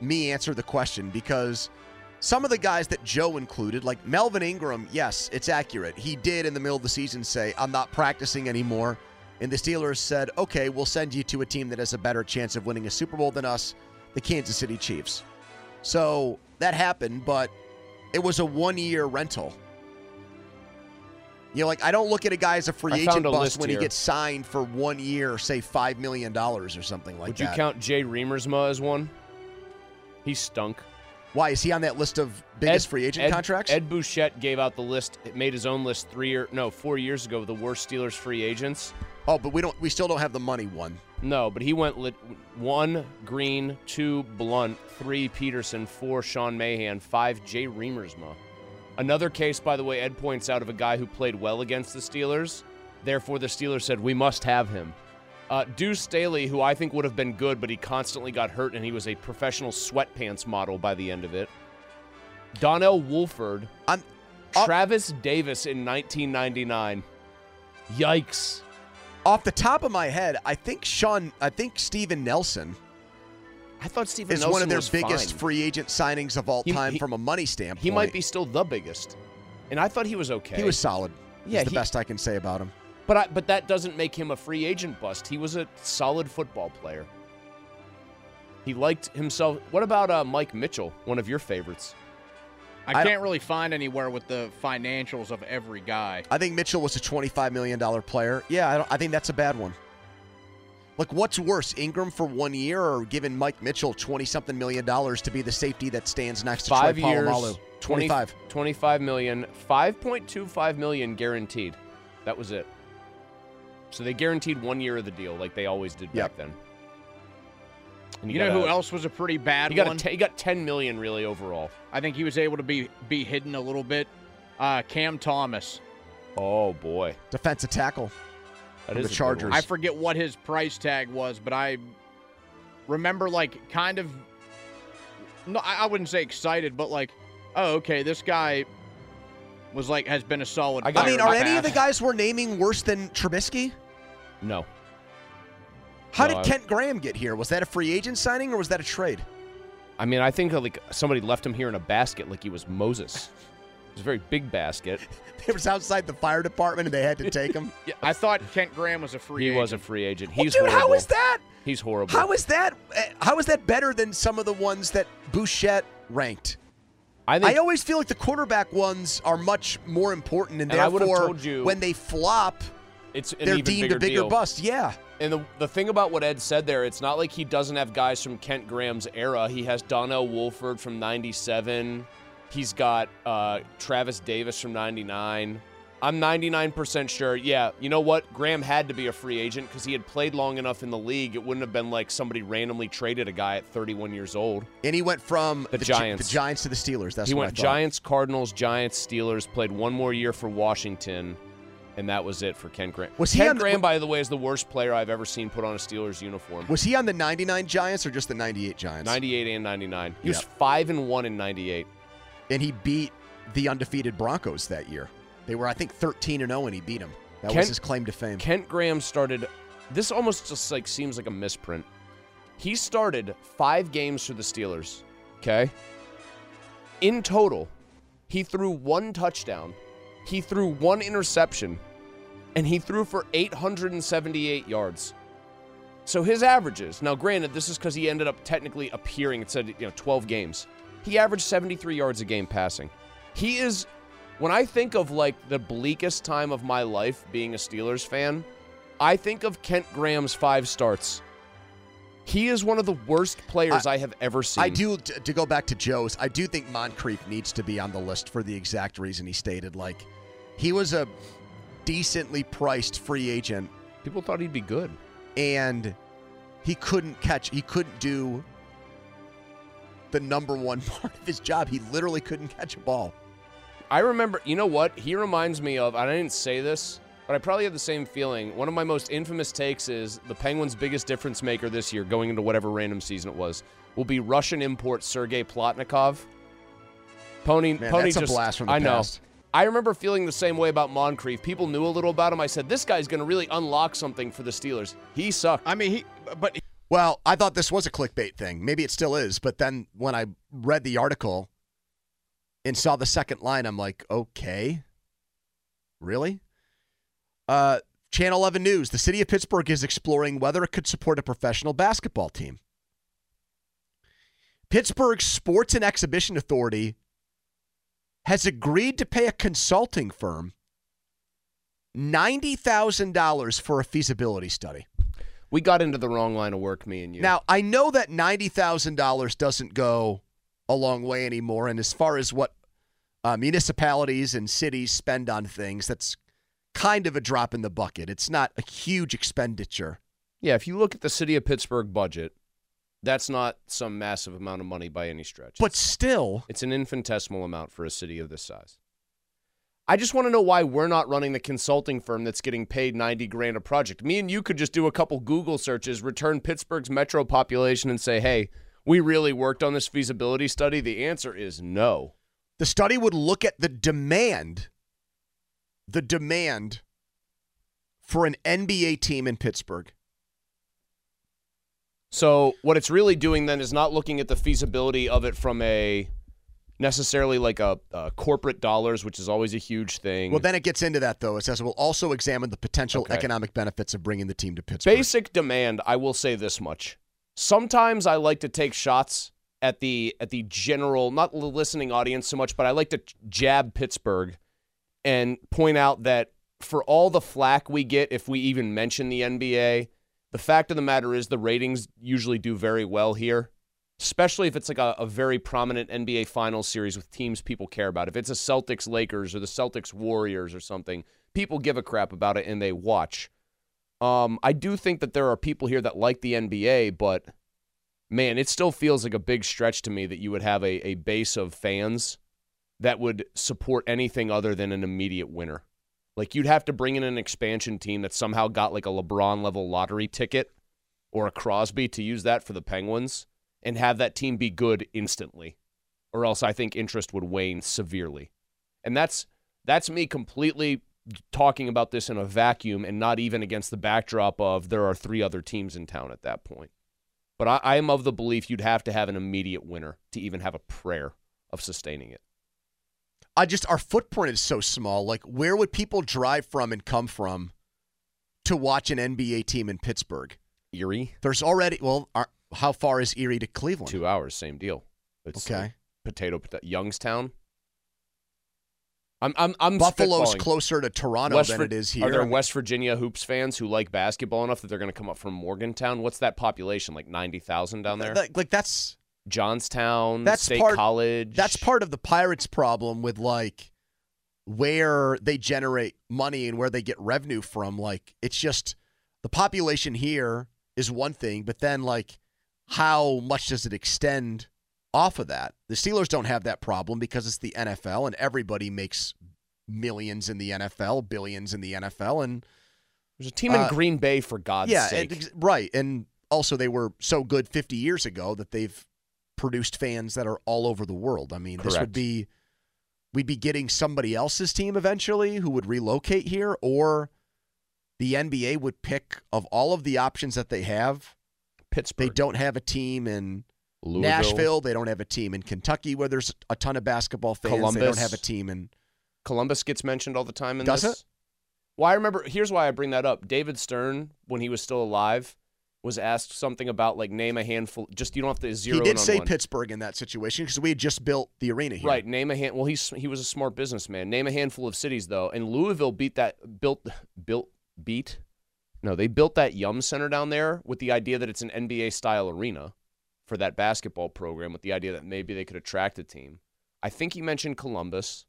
me answer the question, because some of the guys that Joe included, like Melvin Ingram, yes, it's accurate. He did in the middle of the season say, I'm not practicing anymore. And the Steelers said, okay, we'll send you to a team that has a better chance of winning a Super Bowl than us, the Kansas City Chiefs. So that happened, but it was a one-year rental. You know, like, I don't look at a guy as a free agent bust when he gets signed for 1 year, say $5 million or something like that. Would you count Jay Reimersma as one? He stunk. Why, is he on that list of biggest free agent contracts? Ed Bouchette gave out the list, made his own list 4 years ago, the worst Steelers free agents. Oh, but we still don't have the money one. No, but he went 1, Green, 2, Blount, 3, Peterson, 4, Sean Mahan, 5, Jay Reimersma. Another case, by the way, Ed points out, of a guy who played well against the Steelers. Therefore, the Steelers said, we must have him. Deuce Staley, who I think would have been good, but he constantly got hurt, and he was a professional sweatpants model by the end of it. Donnell Wolford. Travis Davis in 1999. Yikes. Off the top of my head, I think Steven Nelson. I thought Steven Nelson was one of their biggest free agent signings of all time from a money standpoint. He might be still the biggest, and I thought he was okay. He was solid. Yeah, the best I can say about him. But that doesn't make him a free agent bust. He was a solid football player. He liked himself. What about Mike Mitchell, one of your favorites? I can't really find anywhere with the financials of every guy. I think Mitchell was a $25 million player. Yeah, I think that's a bad one. Like, what's worse, Ingram for 1 year or giving Mike Mitchell $20-something million to be the safety that stands next to Troy Polamalu? 25. 25 million, 5.25 million guaranteed. That was it. So they guaranteed 1 year of the deal like they always did back then. And you know who else was a pretty bad one? He got $10 million really overall. I think he was able to be hidden a little bit. Cam Thomas. Oh, boy. Defensive tackle. That is the Chargers. I forget what his price tag was, but I remember, like, kind of, no, I wouldn't say excited, but like, oh, okay, this guy was like, has been a solid player. I mean, are any of the guys we're naming worse than Trubisky? No. How did Kent Graham get here? Was that a free agent signing or was that a trade? I mean, I think like somebody left him here in a basket like he was Moses. It was a very big basket. It was outside the fire department and they had to take him? Yes. I thought Kent Graham was a free agent. He was a free agent. He's horrible. How is that? He's horrible. How is that better than some of the ones that Bouchette ranked? I always feel like the quarterback ones are much more important, and therefore when they flop, they're deemed a bigger bust. Yeah. And the thing about what Ed said there, it's not like he doesn't have guys from Kent Graham's era. He has Donnell Wolford from 97. He's got Travis Davis from 99. I'm 99% sure. Yeah, you know what? Graham had to be a free agent because he had played long enough in the league. It wouldn't have been like somebody randomly traded a guy at 31 years old. And he went from the Giants to the Steelers. That's what I thought. He went Giants, Cardinals, Giants, Steelers, played one more year for Washington. And that was it for Ken Graham. Ken Graham, by the way, is the worst player I've ever seen put on a Steelers uniform. Was he on the 99 Giants or just the 98 Giants? 98 and 99. He was 5-1 in 98. And he beat the undefeated Broncos that year. They were, I think, 13-0, and he beat them. That was his claim to fame. Kent Graham started – this almost just like seems like a misprint. He started 5 games for the Steelers, okay? In total, he threw 1 touchdown. He threw 1 interception, and he threw for 878 yards. So his averages, now granted, this is because he ended up technically appearing, it said, 12 games. He averaged 73 yards a game passing. He is, when I think of like the bleakest time of my life being a Steelers fan, I think of Kent Graham's 5 starts. He is one of the worst players I have ever seen. I do, to go back to Joe's, I do think Moncrief needs to be on the list for the exact reason he stated. Like, he was a decently priced free agent. People thought he'd be good. And he couldn't do the number one part of his job. He literally couldn't catch a ball. I remember, you know what? He reminds me of, and I didn't say this, but I probably had the same feeling. One of my most infamous takes is the Penguins' biggest difference maker this year, going into whatever random season it was, will be Russian import Sergei Plotnikov. Pony, that's just a blast from the past. I know. I remember feeling the same way about Moncrief. People knew a little about him. I said, this guy's going to really unlock something for the Steelers. He sucked. I mean, well, I thought this was a clickbait thing. Maybe it still is. But then when I read the article and saw the second line, I'm like, okay, really? Channel 11 News, the city of Pittsburgh is exploring whether it could support a professional basketball team. Pittsburgh's Sports and Exhibition Authority has agreed to pay a consulting firm $90,000 for a feasibility study. We got into the wrong line of work, me and you. Now, I know that $90,000 doesn't go a long way anymore, and as far as what municipalities and cities spend on things, that's kind of a drop in the bucket. It's not a huge expenditure. Yeah, if you look at the city of Pittsburgh budget, that's not some massive amount of money by any stretch. But still, it's an infinitesimal amount for a city of this size. I just want to know why we're not running the consulting firm that's getting paid 90 grand a project. Me and you could just do a couple Google searches, return Pittsburgh's metro population and say, hey, we really worked on this feasibility study. The answer is no. The study would look at the demand for an NBA team in Pittsburgh. So what it's really doing then is not looking at the feasibility of it from a necessarily like a corporate dollars, which is always a huge thing. Well, then it gets into that, though. It says we'll also examine the potential economic benefits of bringing the team to Pittsburgh. Basic demand, I will say this much. Sometimes I like to take shots at the general, not the listening audience so much, but I like to jab Pittsburgh and point out that for all the flack we get if we even mention the NBA, the fact of the matter is the ratings usually do very well here, especially if it's like a very prominent NBA Finals series with teams people care about. If it's a Celtics-Lakers or the Celtics-Warriors or something, people give a crap about it and they watch. I do think that there are people here that like the NBA, but, man, it still feels like a big stretch to me that you would have a base of fans that would support anything other than an immediate winner. Like, you'd have to bring in an expansion team that somehow got, like, a LeBron-level lottery ticket or a Crosby to use that for the Penguins and have that team be good instantly, or else I think interest would wane severely. And that's me completely talking about this in a vacuum and not even against the backdrop of there are three other teams in town at that point. But I am of the belief you'd have to have an immediate winner to even have a prayer of sustaining it. Our footprint is so small. Like, where would people drive from and come from to watch an NBA team in Pittsburgh? Erie. There's already, well, how far is Erie to Cleveland? 2 hours, same deal. It's okay. Like potato, Youngstown. I'm Buffalo's closer to Toronto than it is here. Are there West Virginia Hoops fans who like basketball enough that they're going to come up from Morgantown? What's that population, like 90,000 down there? Like that's Johnstown, that's State College. That's part of the Pirates' problem with like where they generate money and where they get revenue from. Like, it's just the population here is one thing, but then like how much does it extend off of that? The Steelers don't have that problem because it's the NFL and everybody makes millions in the NFL, billions in the NFL. And there's a team in Green Bay, for God's sake. Right. And also they were so good 50 years ago that they've produced fans that are all over the world. I mean, Correct. This would be, we'd be getting somebody else's team eventually who would relocate here, or the NBA would pick, of all of the options that they have, Pittsburgh. They don't have a team in Louisville. Nashville, they don't have a team in Kentucky where there's a ton of basketball fans. Columbus. They don't have a team in... Columbus gets mentioned all the time in this. Does it? Well, I remember... Here's why I bring that up. David Stern, when he was still alive, was asked something about, like, name a handful... Just, you don't have to zero in on one. He did say Pittsburgh in that situation because we had just built the arena here. Right, name a hand... Well, he was a smart businessman. Name a handful of cities, though. And Louisville beat that... they built that Yum Center down there with the idea that it's an NBA-style arena for that basketball program, with the idea that maybe they could attract a team. I think he mentioned Columbus.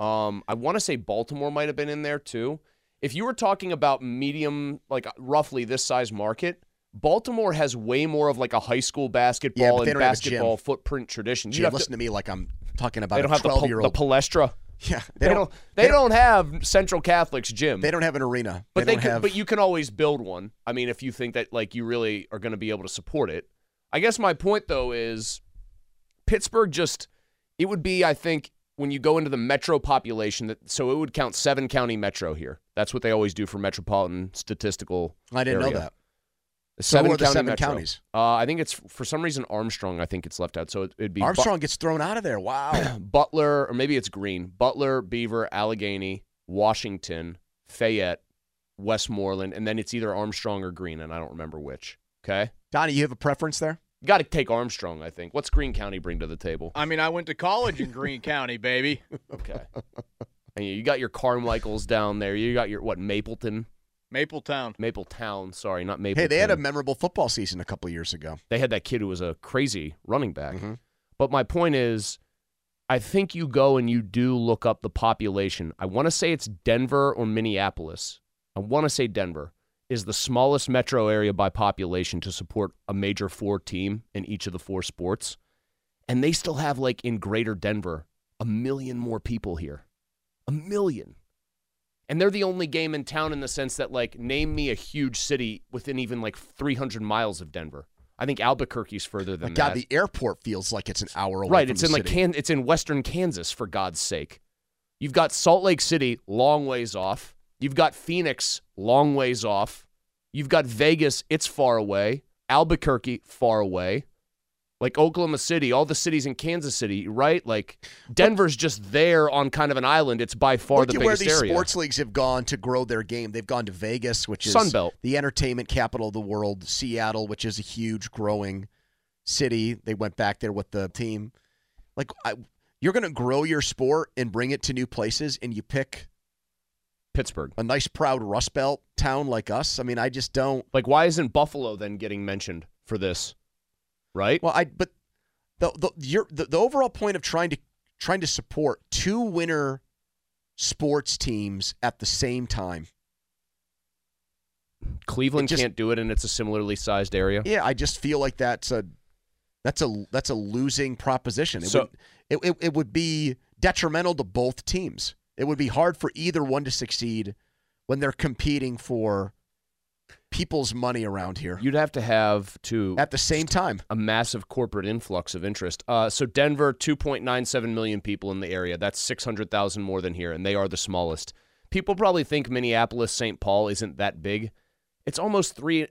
I want to say Baltimore might have been in there too. If you were talking about medium, like roughly this size market, Baltimore has way more of like a high school basketball and basketball footprint tradition. You listen to me like I'm talking about a 12-year-old. The Palestra. Yeah, they don't have Central Catholic's gym. They don't have an arena. But but you can always build one. I mean, if you think that like you really are going to be able to support it. I guess my point, though, is Pittsburgh it would be, I think, when you go into the metro population, so it would count 7-county metro here. That's what they always do for metropolitan statistical area. I didn't know that. Seven counties. I think it's, for some reason, Armstrong, I think it's left out. So it'd be Armstrong gets thrown out of there. Wow. Butler, or maybe it's Green. Butler, Beaver, Allegheny, Washington, Fayette, Westmoreland, and then it's either Armstrong or Green, and I don't remember which. Okay. Donnie, you have a preference there? You got to take Armstrong, I think. What's Greene County bring to the table? I mean, I went to college in Greene County, baby. Okay. And you got your Carmichaels down there. You got your, what, Mapleton? Mapletown. Sorry, not Mapleton. Hey, they had a memorable football season a couple years ago. They had that kid who was a crazy running back. Mm-hmm. But my point is, I think you go and you do look up the population. I want to say it's Denver or Minneapolis. I want to say Denver is the smallest metro area by population to support a major 4 team in each of the 4 sports. And they still have, like, in greater Denver, 1 million more people here. 1 million. And they're the only game in town in the sense that, like, name me a huge city within even, like, 300 miles of Denver. I think Albuquerque's further than that. God, the airport feels like it's an hour away from the city. Right, it's in western Kansas, for God's sake. You've got Salt Lake City, long ways off. You've got Phoenix, long ways off. You've got Vegas, it's far away. Albuquerque, far away. Like Oklahoma City, all the cities in Kansas City, right? Like Denver's just there on kind of an island. It's by far the biggest area. Look at where these sports leagues have gone to grow their game. They've gone to Vegas, which is Sunbelt, the entertainment capital of the world. Seattle, which is a huge growing city. They went back there with the team. Like you're going to grow your sport and bring it to new places, and you pick Pittsburgh, a nice, proud Rust Belt town like us. I mean, I just don't. Like, why isn't Buffalo then getting mentioned for this? Right. Well, but the overall point of trying to support two winner sports teams at the same time. Cleveland can't do it, and it's a similarly sized area. Yeah, I just feel like that's a losing proposition. It would be detrimental to both teams. It would be hard for either one to succeed when they're competing for people's money around here. You'd have to have at the same time a massive corporate influx of interest. So Denver, 2.97 million people in the area. That's 600,000 more than here, and they are the smallest. People probably think Minneapolis, St. Paul isn't that big. It's almost three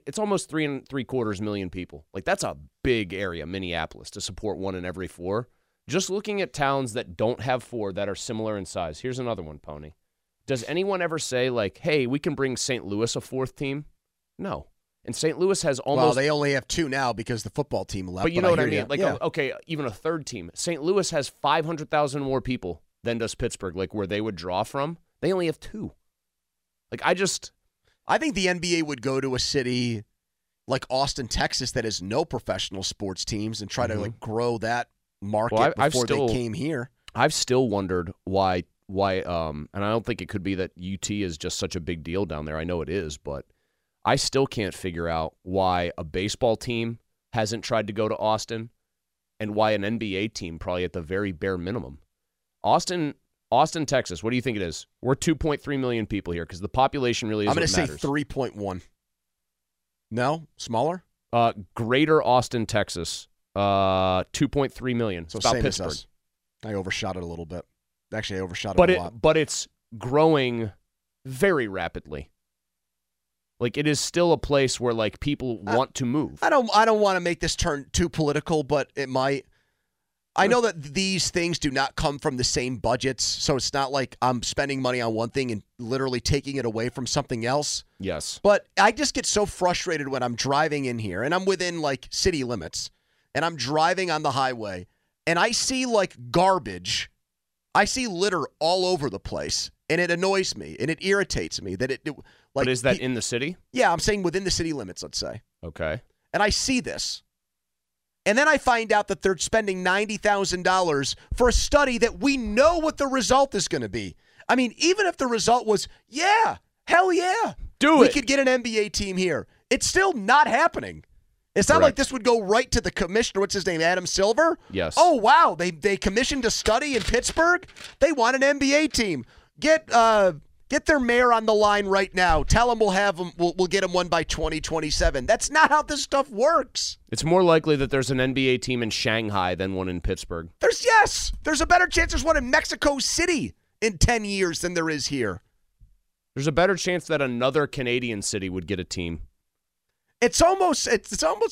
and three-quarters million people. Like that's a big area, Minneapolis, to support one in every four. Just looking at towns that don't have four that are similar in size. Here's another one, Pony. Does anyone ever say, like, hey, we can bring St. Louis a fourth team? No. And St. Louis has almost... Well, they only have two now because the football team left. But you know what I mean? Like, yeah. Okay, even a third team. St. Louis has 500,000 more people than does Pittsburgh, like where they would draw from. They only have two. Like, I think the NBA would go to a city like Austin, Texas, that has no professional sports teams and try to, like, grow that market before they came here. I've still wondered why, and I don't think it could be that UT is just such a big deal down there. I know it is, but I still can't figure out why a baseball team hasn't tried to go to Austin and why an NBA team probably at the very bare minimum. Austin, Texas, what do you think it is? We're 2.3 million people here because the population really is what matters. I'm going to say 3.1. No? Smaller? Greater Austin, Texas. 2.3 million. So about Pittsburgh. As us. I overshot it a little bit. Actually, I overshot it a lot. But it's growing very rapidly. Like it is still a place where like people want to move. I don't want to make this turn too political, but it might. I know that these things do not come from the same budgets, so it's not like I'm spending money on one thing and literally taking it away from something else. Yes. But I just get so frustrated when I'm driving in here and I'm within like city limits. And I'm driving on the highway, and I see, like, garbage. I see litter all over the place, and it annoys me, and it irritates me. But is that in the city? Yeah, I'm saying within the city limits, let's say. Okay. And I see this. And then I find out that they're spending $90,000 for a study that we know what the result is going to be. I mean, even if the result was, yeah, hell yeah. We could get an NBA team here. It's still not happening. It's not like this would go right to the commissioner. What's his name? Adam Silver? Yes. Oh, wow. They commissioned a study in Pittsburgh. They want an NBA team. Get their mayor on the line right now. Tell him we'll get him one by 2027. That's not how this stuff works. It's more likely that there's an NBA team in Shanghai than one in Pittsburgh. There's a better chance there's one in Mexico City in 10 years than there is here. There's a better chance that another Canadian city would get a team. It's almost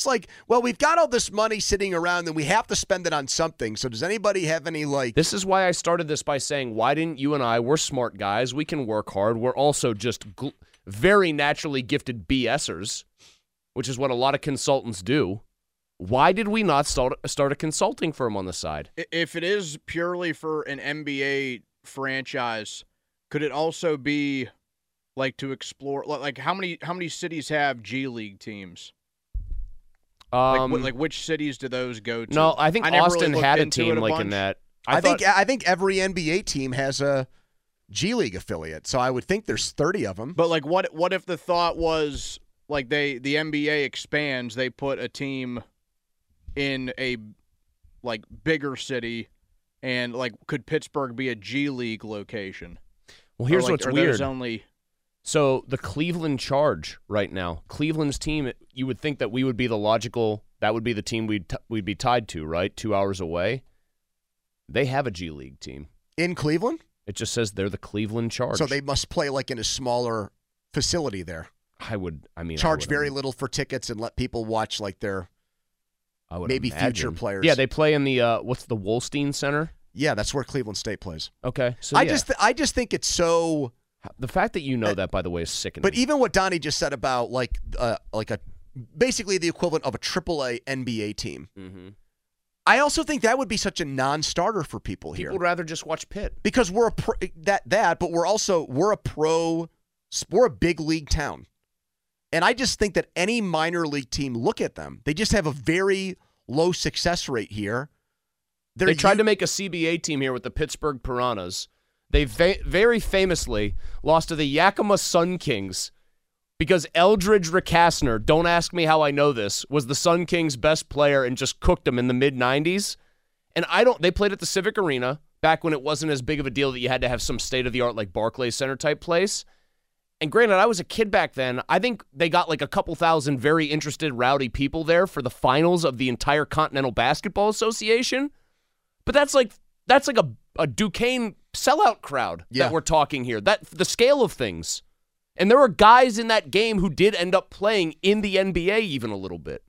like, well, we've got all this money sitting around and we have to spend it on something. So does anybody have any, like... This is why I started this by saying, why didn't you and I, we're smart guys, we can work hard, we're also just very naturally gifted BSers, which is what a lot of consultants do. Why did we not start a consulting firm on the side? If it is purely for an NBA franchise, could it also be... Like to explore, like how many cities have G League teams? Like which cities do those go to? No, I think Austin really had a team like in that. I think every NBA team has a G League affiliate, so I would think there's 30 of them. But like, what if the thought was like the NBA expands, they put a team in a like bigger city, and like could Pittsburgh be a G League location? Well, here's what's weird. So the Cleveland Charge right now, Cleveland's team, you would think that we would be the logical, that would be the team we'd be tied to, right? 2 hours away. They have a G League team. In Cleveland? It just says they're the Cleveland Charge. So they must play like in a smaller facility there. I mean, charge very little for tickets and let people watch like their maybe future players. Yeah, they play in the what's the Wolstein Center? Yeah, that's where Cleveland State plays. Okay, so I just think it's so. The fact that you know that, by the way, is sickening. But even what Donnie just said about like a basically the equivalent of a AAA NBA team. Mm-hmm. I also think that would be such a non-starter for people here. People would rather just watch Pitt because we're a pro, but we're a big league town, and I just think that any minor league team, look at them. They just have a very low success rate here. They tried to make a CBA team here with the Pittsburgh Piranhas. They very famously lost to the Yakima Sun Kings because Eldridge Rickassner, don't ask me how I know this, was the Sun Kings' best player and just cooked them in the mid-90s. And they played at the Civic Arena back when it wasn't as big of a deal that you had to have some state-of-the-art like Barclays Center type place. And granted, I was a kid back then. I think they got like a couple thousand very interested, rowdy people there for the finals of the entire Continental Basketball Association. But that's like a Duquesne sellout crowd that we're talking here. That the scale of things. And there were guys in that game who did end up playing in the NBA even a little bit.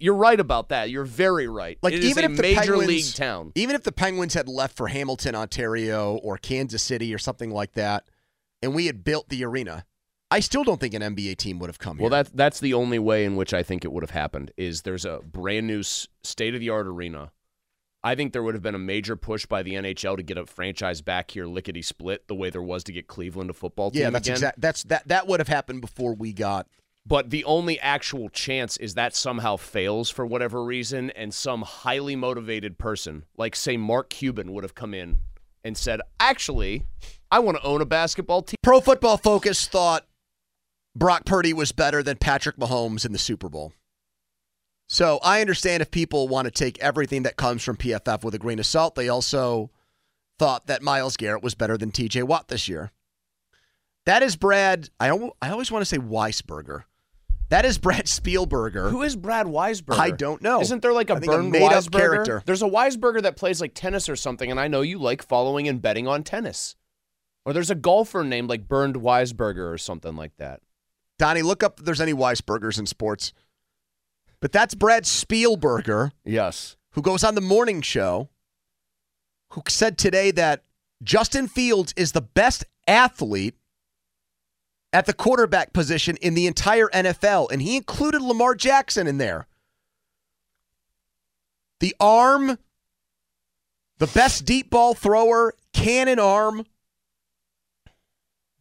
You're right about that. You're very right. Like, even if the major league town. Even if the Penguins had left for Hamilton, Ontario, or Kansas City or something like that, and we had built the arena, I still don't think an NBA team would have come here. Well, that's the only way in which I think it would have happened, is there's a brand-new state-of-the-art arena. I think there would have been a major push by the NHL to get a franchise back here lickety-split the way there was to get Cleveland a football team again. Yeah, that would have happened before we got. But the only actual chance is that somehow fails for whatever reason, and some highly motivated person, like, say, Mark Cuban, would have come in and said, actually, I want to own a basketball team. Pro Football Focus thought Brock Purdy was better than Patrick Mahomes in the Super Bowl. So I understand if people want to take everything that comes from PFF with a grain of salt. They also thought that Myles Garrett was better than TJ Watt this year. That is Brad. I always want to say Weisberger. That is Brad Spielberger. Who is Brad Weisberger? I don't know. Isn't there like a Bern Weisberger? Character. There's a Weisberger that plays like tennis or something, and I know you like following and betting on tennis. Or there's a golfer named like Bernd Weisberger or something like that. Donnie, look up if there's any Weisbergers in sports. But that's Brad Spielberger. Yes. Who goes on the morning show, who said today that Justin Fields is the best athlete at the quarterback position in the entire NFL. And he included Lamar Jackson in there. The arm, the best deep ball thrower, cannon arm.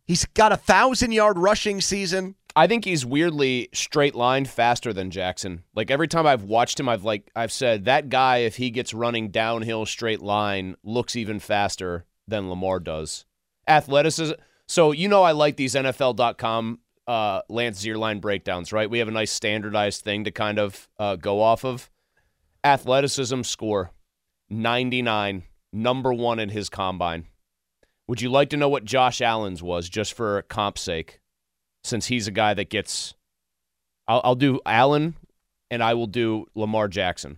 He's got a 1,000-yard rushing season. I think he's weirdly straight-lined faster than Jackson. Like, every time I've watched him, I've said, that guy, if he gets running downhill straight line, looks even faster than Lamar does. Athleticism. So, you know I like these NFL.com Lance Zierlein breakdowns, right? We have a nice standardized thing to kind of go off of. Athleticism score, 99, number one in his combine. Would you like to know what Josh Allen's was, just for comp's sake? Since he's a guy that gets, I'll do Allen, and I will do Lamar Jackson.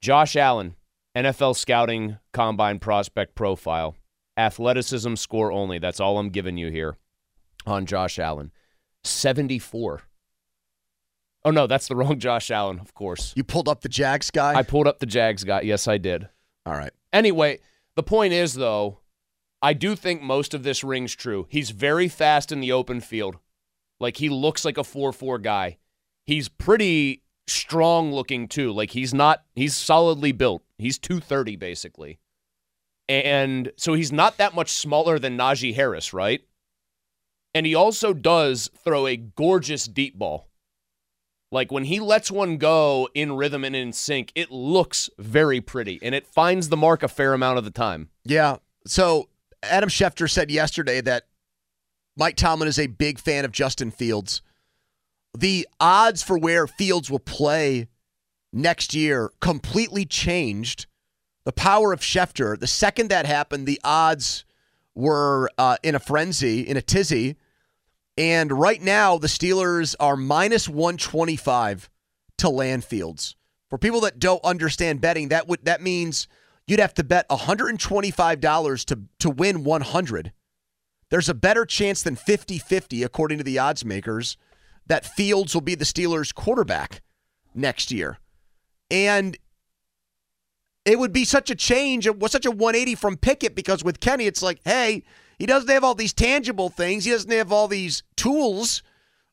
Josh Allen, NFL Scouting Combine Prospect Profile. Athleticism score only. That's all I'm giving you here on Josh Allen. 74. Oh, no, that's the wrong Josh Allen, of course. You pulled up the Jags guy? I pulled up the Jags guy. Yes, I did. All right. Anyway, the point is, though, I do think most of this rings true. He's very fast in the open field. Like, he looks like a 4-4 guy. He's pretty strong looking, too. Like, he's solidly built. He's 230, basically. And so he's not that much smaller than Najee Harris, right? And he also does throw a gorgeous deep ball. Like, when he lets one go in rhythm and in sync, it looks very pretty. And it finds the mark a fair amount of the time. Yeah. So Adam Schefter said yesterday that Mike Tomlin is a big fan of Justin Fields. The odds for where Fields will play next year completely changed. The power of Schefter, the second that happened, the odds were in a frenzy, in a tizzy. And right now, the Steelers are -125 to land Fields. For people that don't understand betting, that means you'd have to bet $125 to win 100. There's a better chance than 50-50, according to the odds makers, that Fields will be the Steelers' quarterback next year. And it would be such a change. It was such a 180 from Pickett, because with Kenny, it's like, hey, he doesn't have all these tangible things. He doesn't have all these tools,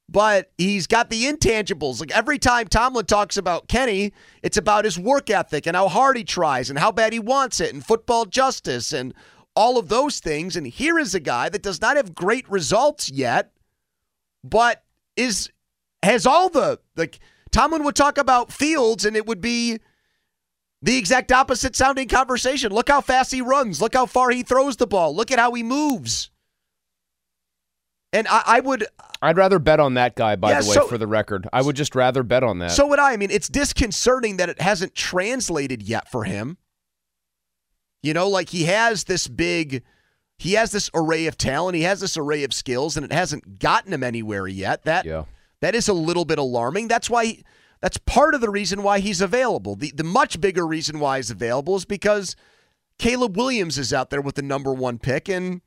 but he's got the intangibles. Like every time Tomlin talks about Kenny, it's about his work ethic and how hard he tries and how bad he wants it and football justice and all of those things. And here is a guy that does not have great results yet, but has all the, like, Tomlin would talk about Fields and it would be the exact opposite sounding conversation. Look how fast he runs. Look how far he throws the ball. Look at how he moves. And I'd rather bet on that guy, by the way, for the record. I would just rather bet on that. So would I. I mean, it's disconcerting that it hasn't translated yet for him. You know, like he has this array of talent. He has this array of skills, and it hasn't gotten him anywhere yet. That is a little bit alarming. That's why that's part of the reason why he's available. The much bigger reason why he's available is because Caleb Williams is out there with the number one pick, and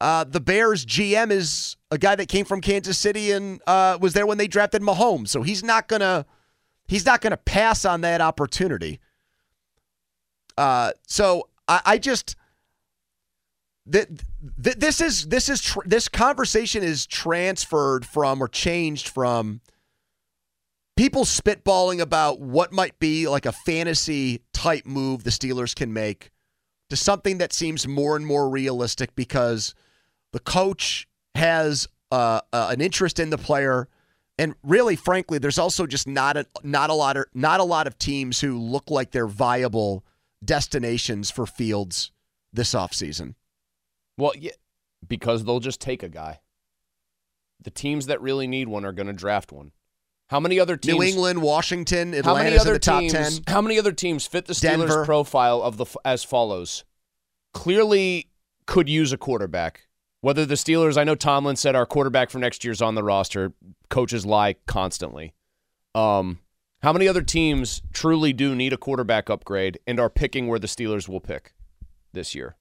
the Bears GM is a guy that came from Kansas City and was there when they drafted Mahomes. So he's not gonna pass on that opportunity. This conversation is transferred from or changed from people spitballing about what might be like a fantasy type move the Steelers can make to something that seems more and more realistic because the coach has an interest in the player, and really, frankly, there's also just not a lot of teams who look like they're viable destinations for Fields this offseason. Well, yeah, because they'll just take a guy. The teams that really need one are going to draft one. How many other teams? New England, Washington, Atlanta's in the top 10. How many other teams fit the Steelers' Denver profile as follows? Clearly could use a quarterback. Whether the Steelers, I know Tomlin said our quarterback for next year's on the roster. Coaches lie constantly. How many other teams truly do need a quarterback upgrade and are picking where the Steelers will pick this year?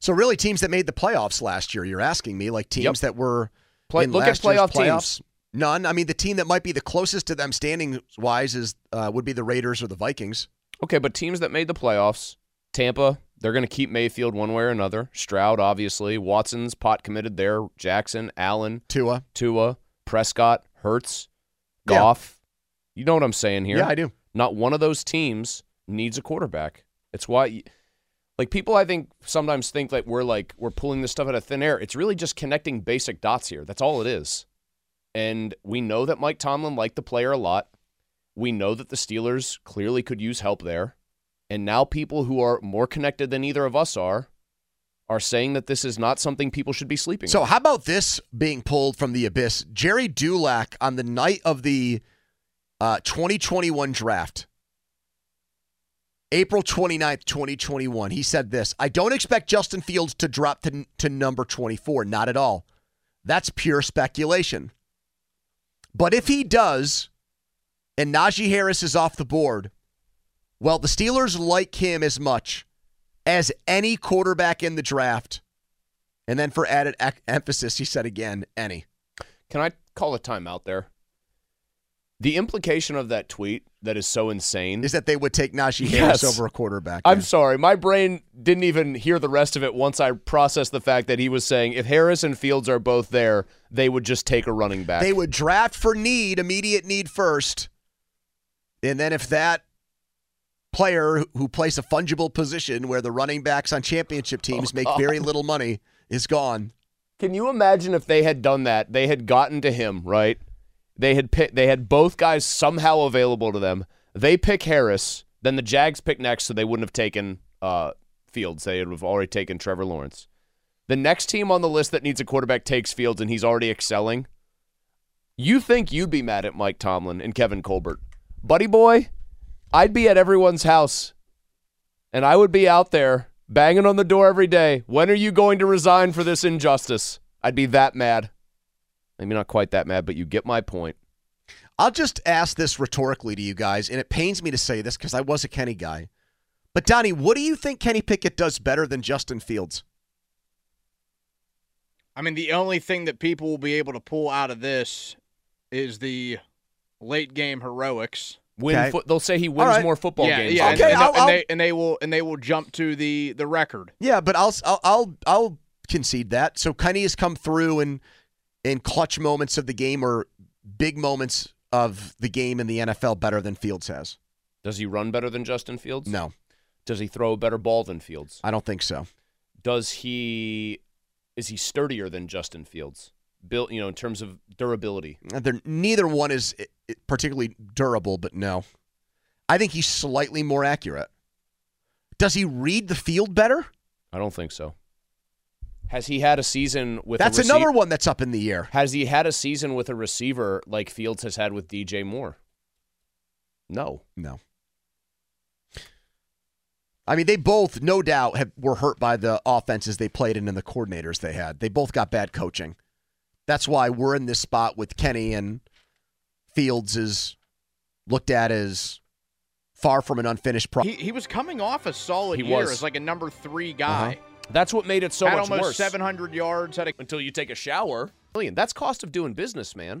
So really teams that made the playoffs last year, you're asking me, like teams that were look at playoff teams. None. I mean, the team that might be the closest to them standings-wise would be the Raiders or the Vikings. Okay, but teams that made the playoffs, Tampa, they're going to keep Mayfield one way or another. Stroud, obviously. Watson's pot committed there. Jackson, Allen. Tua. Prescott, Hurts, Goff. Yeah. You know what I'm saying here. Yeah, I do. Not one of those teams needs a quarterback. It's why, like, people I think sometimes think that we're pulling this stuff out of thin air. It's really just connecting basic dots here. That's all it is. And we know that Mike Tomlin liked the player a lot. We know that the Steelers clearly could use help there. And now people who are more connected than either of us are saying that this is not something people should be sleeping on. So how about this being pulled from the abyss? Jerry Dulac, on the night of the 2021 draft, April 29th, 2021, he said this: I don't expect Justin Fields to drop to number 24, not at all. That's pure speculation. But if he does, and Najee Harris is off the board, well, the Steelers like him as much as any quarterback in the draft. And then for added emphasis, he said again, any. Can I call a timeout there? The implication of that tweet that is so insane is that they would take Najee Harris over a quarterback. I'm sorry. My brain didn't even hear the rest of it once I processed the fact that he was saying if Harris and Fields are both there, they would just take a running back. They would draft for immediate need first. And then if that player who plays a fungible position where the running backs on championship teams make very little money is gone. Can you imagine if they had done that? They had gotten to him, right? They had both guys somehow available to them. They pick Harris, then the Jags pick next, so they wouldn't have taken Fields. They would have already taken Trevor Lawrence. The next team on the list that needs a quarterback takes Fields, and he's already excelling. You think you'd be mad at Mike Tomlin and Kevin Colbert. Buddy boy, I'd be at everyone's house, and I would be out there banging on the door every day. When are you going to resign for this injustice? I'd be that mad. Maybe not quite that mad, but you get my point. I'll just ask this rhetorically to you guys, and it pains me to say this because I was a Kenny guy. But, Donnie, what do you think Kenny Pickett does better than Justin Fields? I mean, the only thing that people will be able to pull out of this is the late-game heroics. They'll say he wins more football games. Yeah, okay, and they will jump to the record. Yeah, but I'll concede that. So Kenny has come through in clutch moments of the game or big moments of the game in the NFL better than Fields has. Does he run better than Justin Fields? No. Does he throw a better ball than Fields? I don't think so. Is he sturdier than Justin Fields? Built, in terms of durability. Neither one is particularly durable, but no. I think he's slightly more accurate. Does he read the field better? I don't think so. Has he had a season with a receiver? That's another one that's up in the air. Has he had a season with a receiver like Fields has had with DJ Moore? No. No. I mean, they both, no doubt, were hurt by the offenses they played in and the coordinators they had. They both got bad coaching. That's why we're in this spot with Kenny, and Fields is looked at as far from an unfinished product. He was coming off a solid year as like a number 3 guy. That's what made it so much worse. Had almost 700 yards. Until you take a shower. That's cost of doing business, man.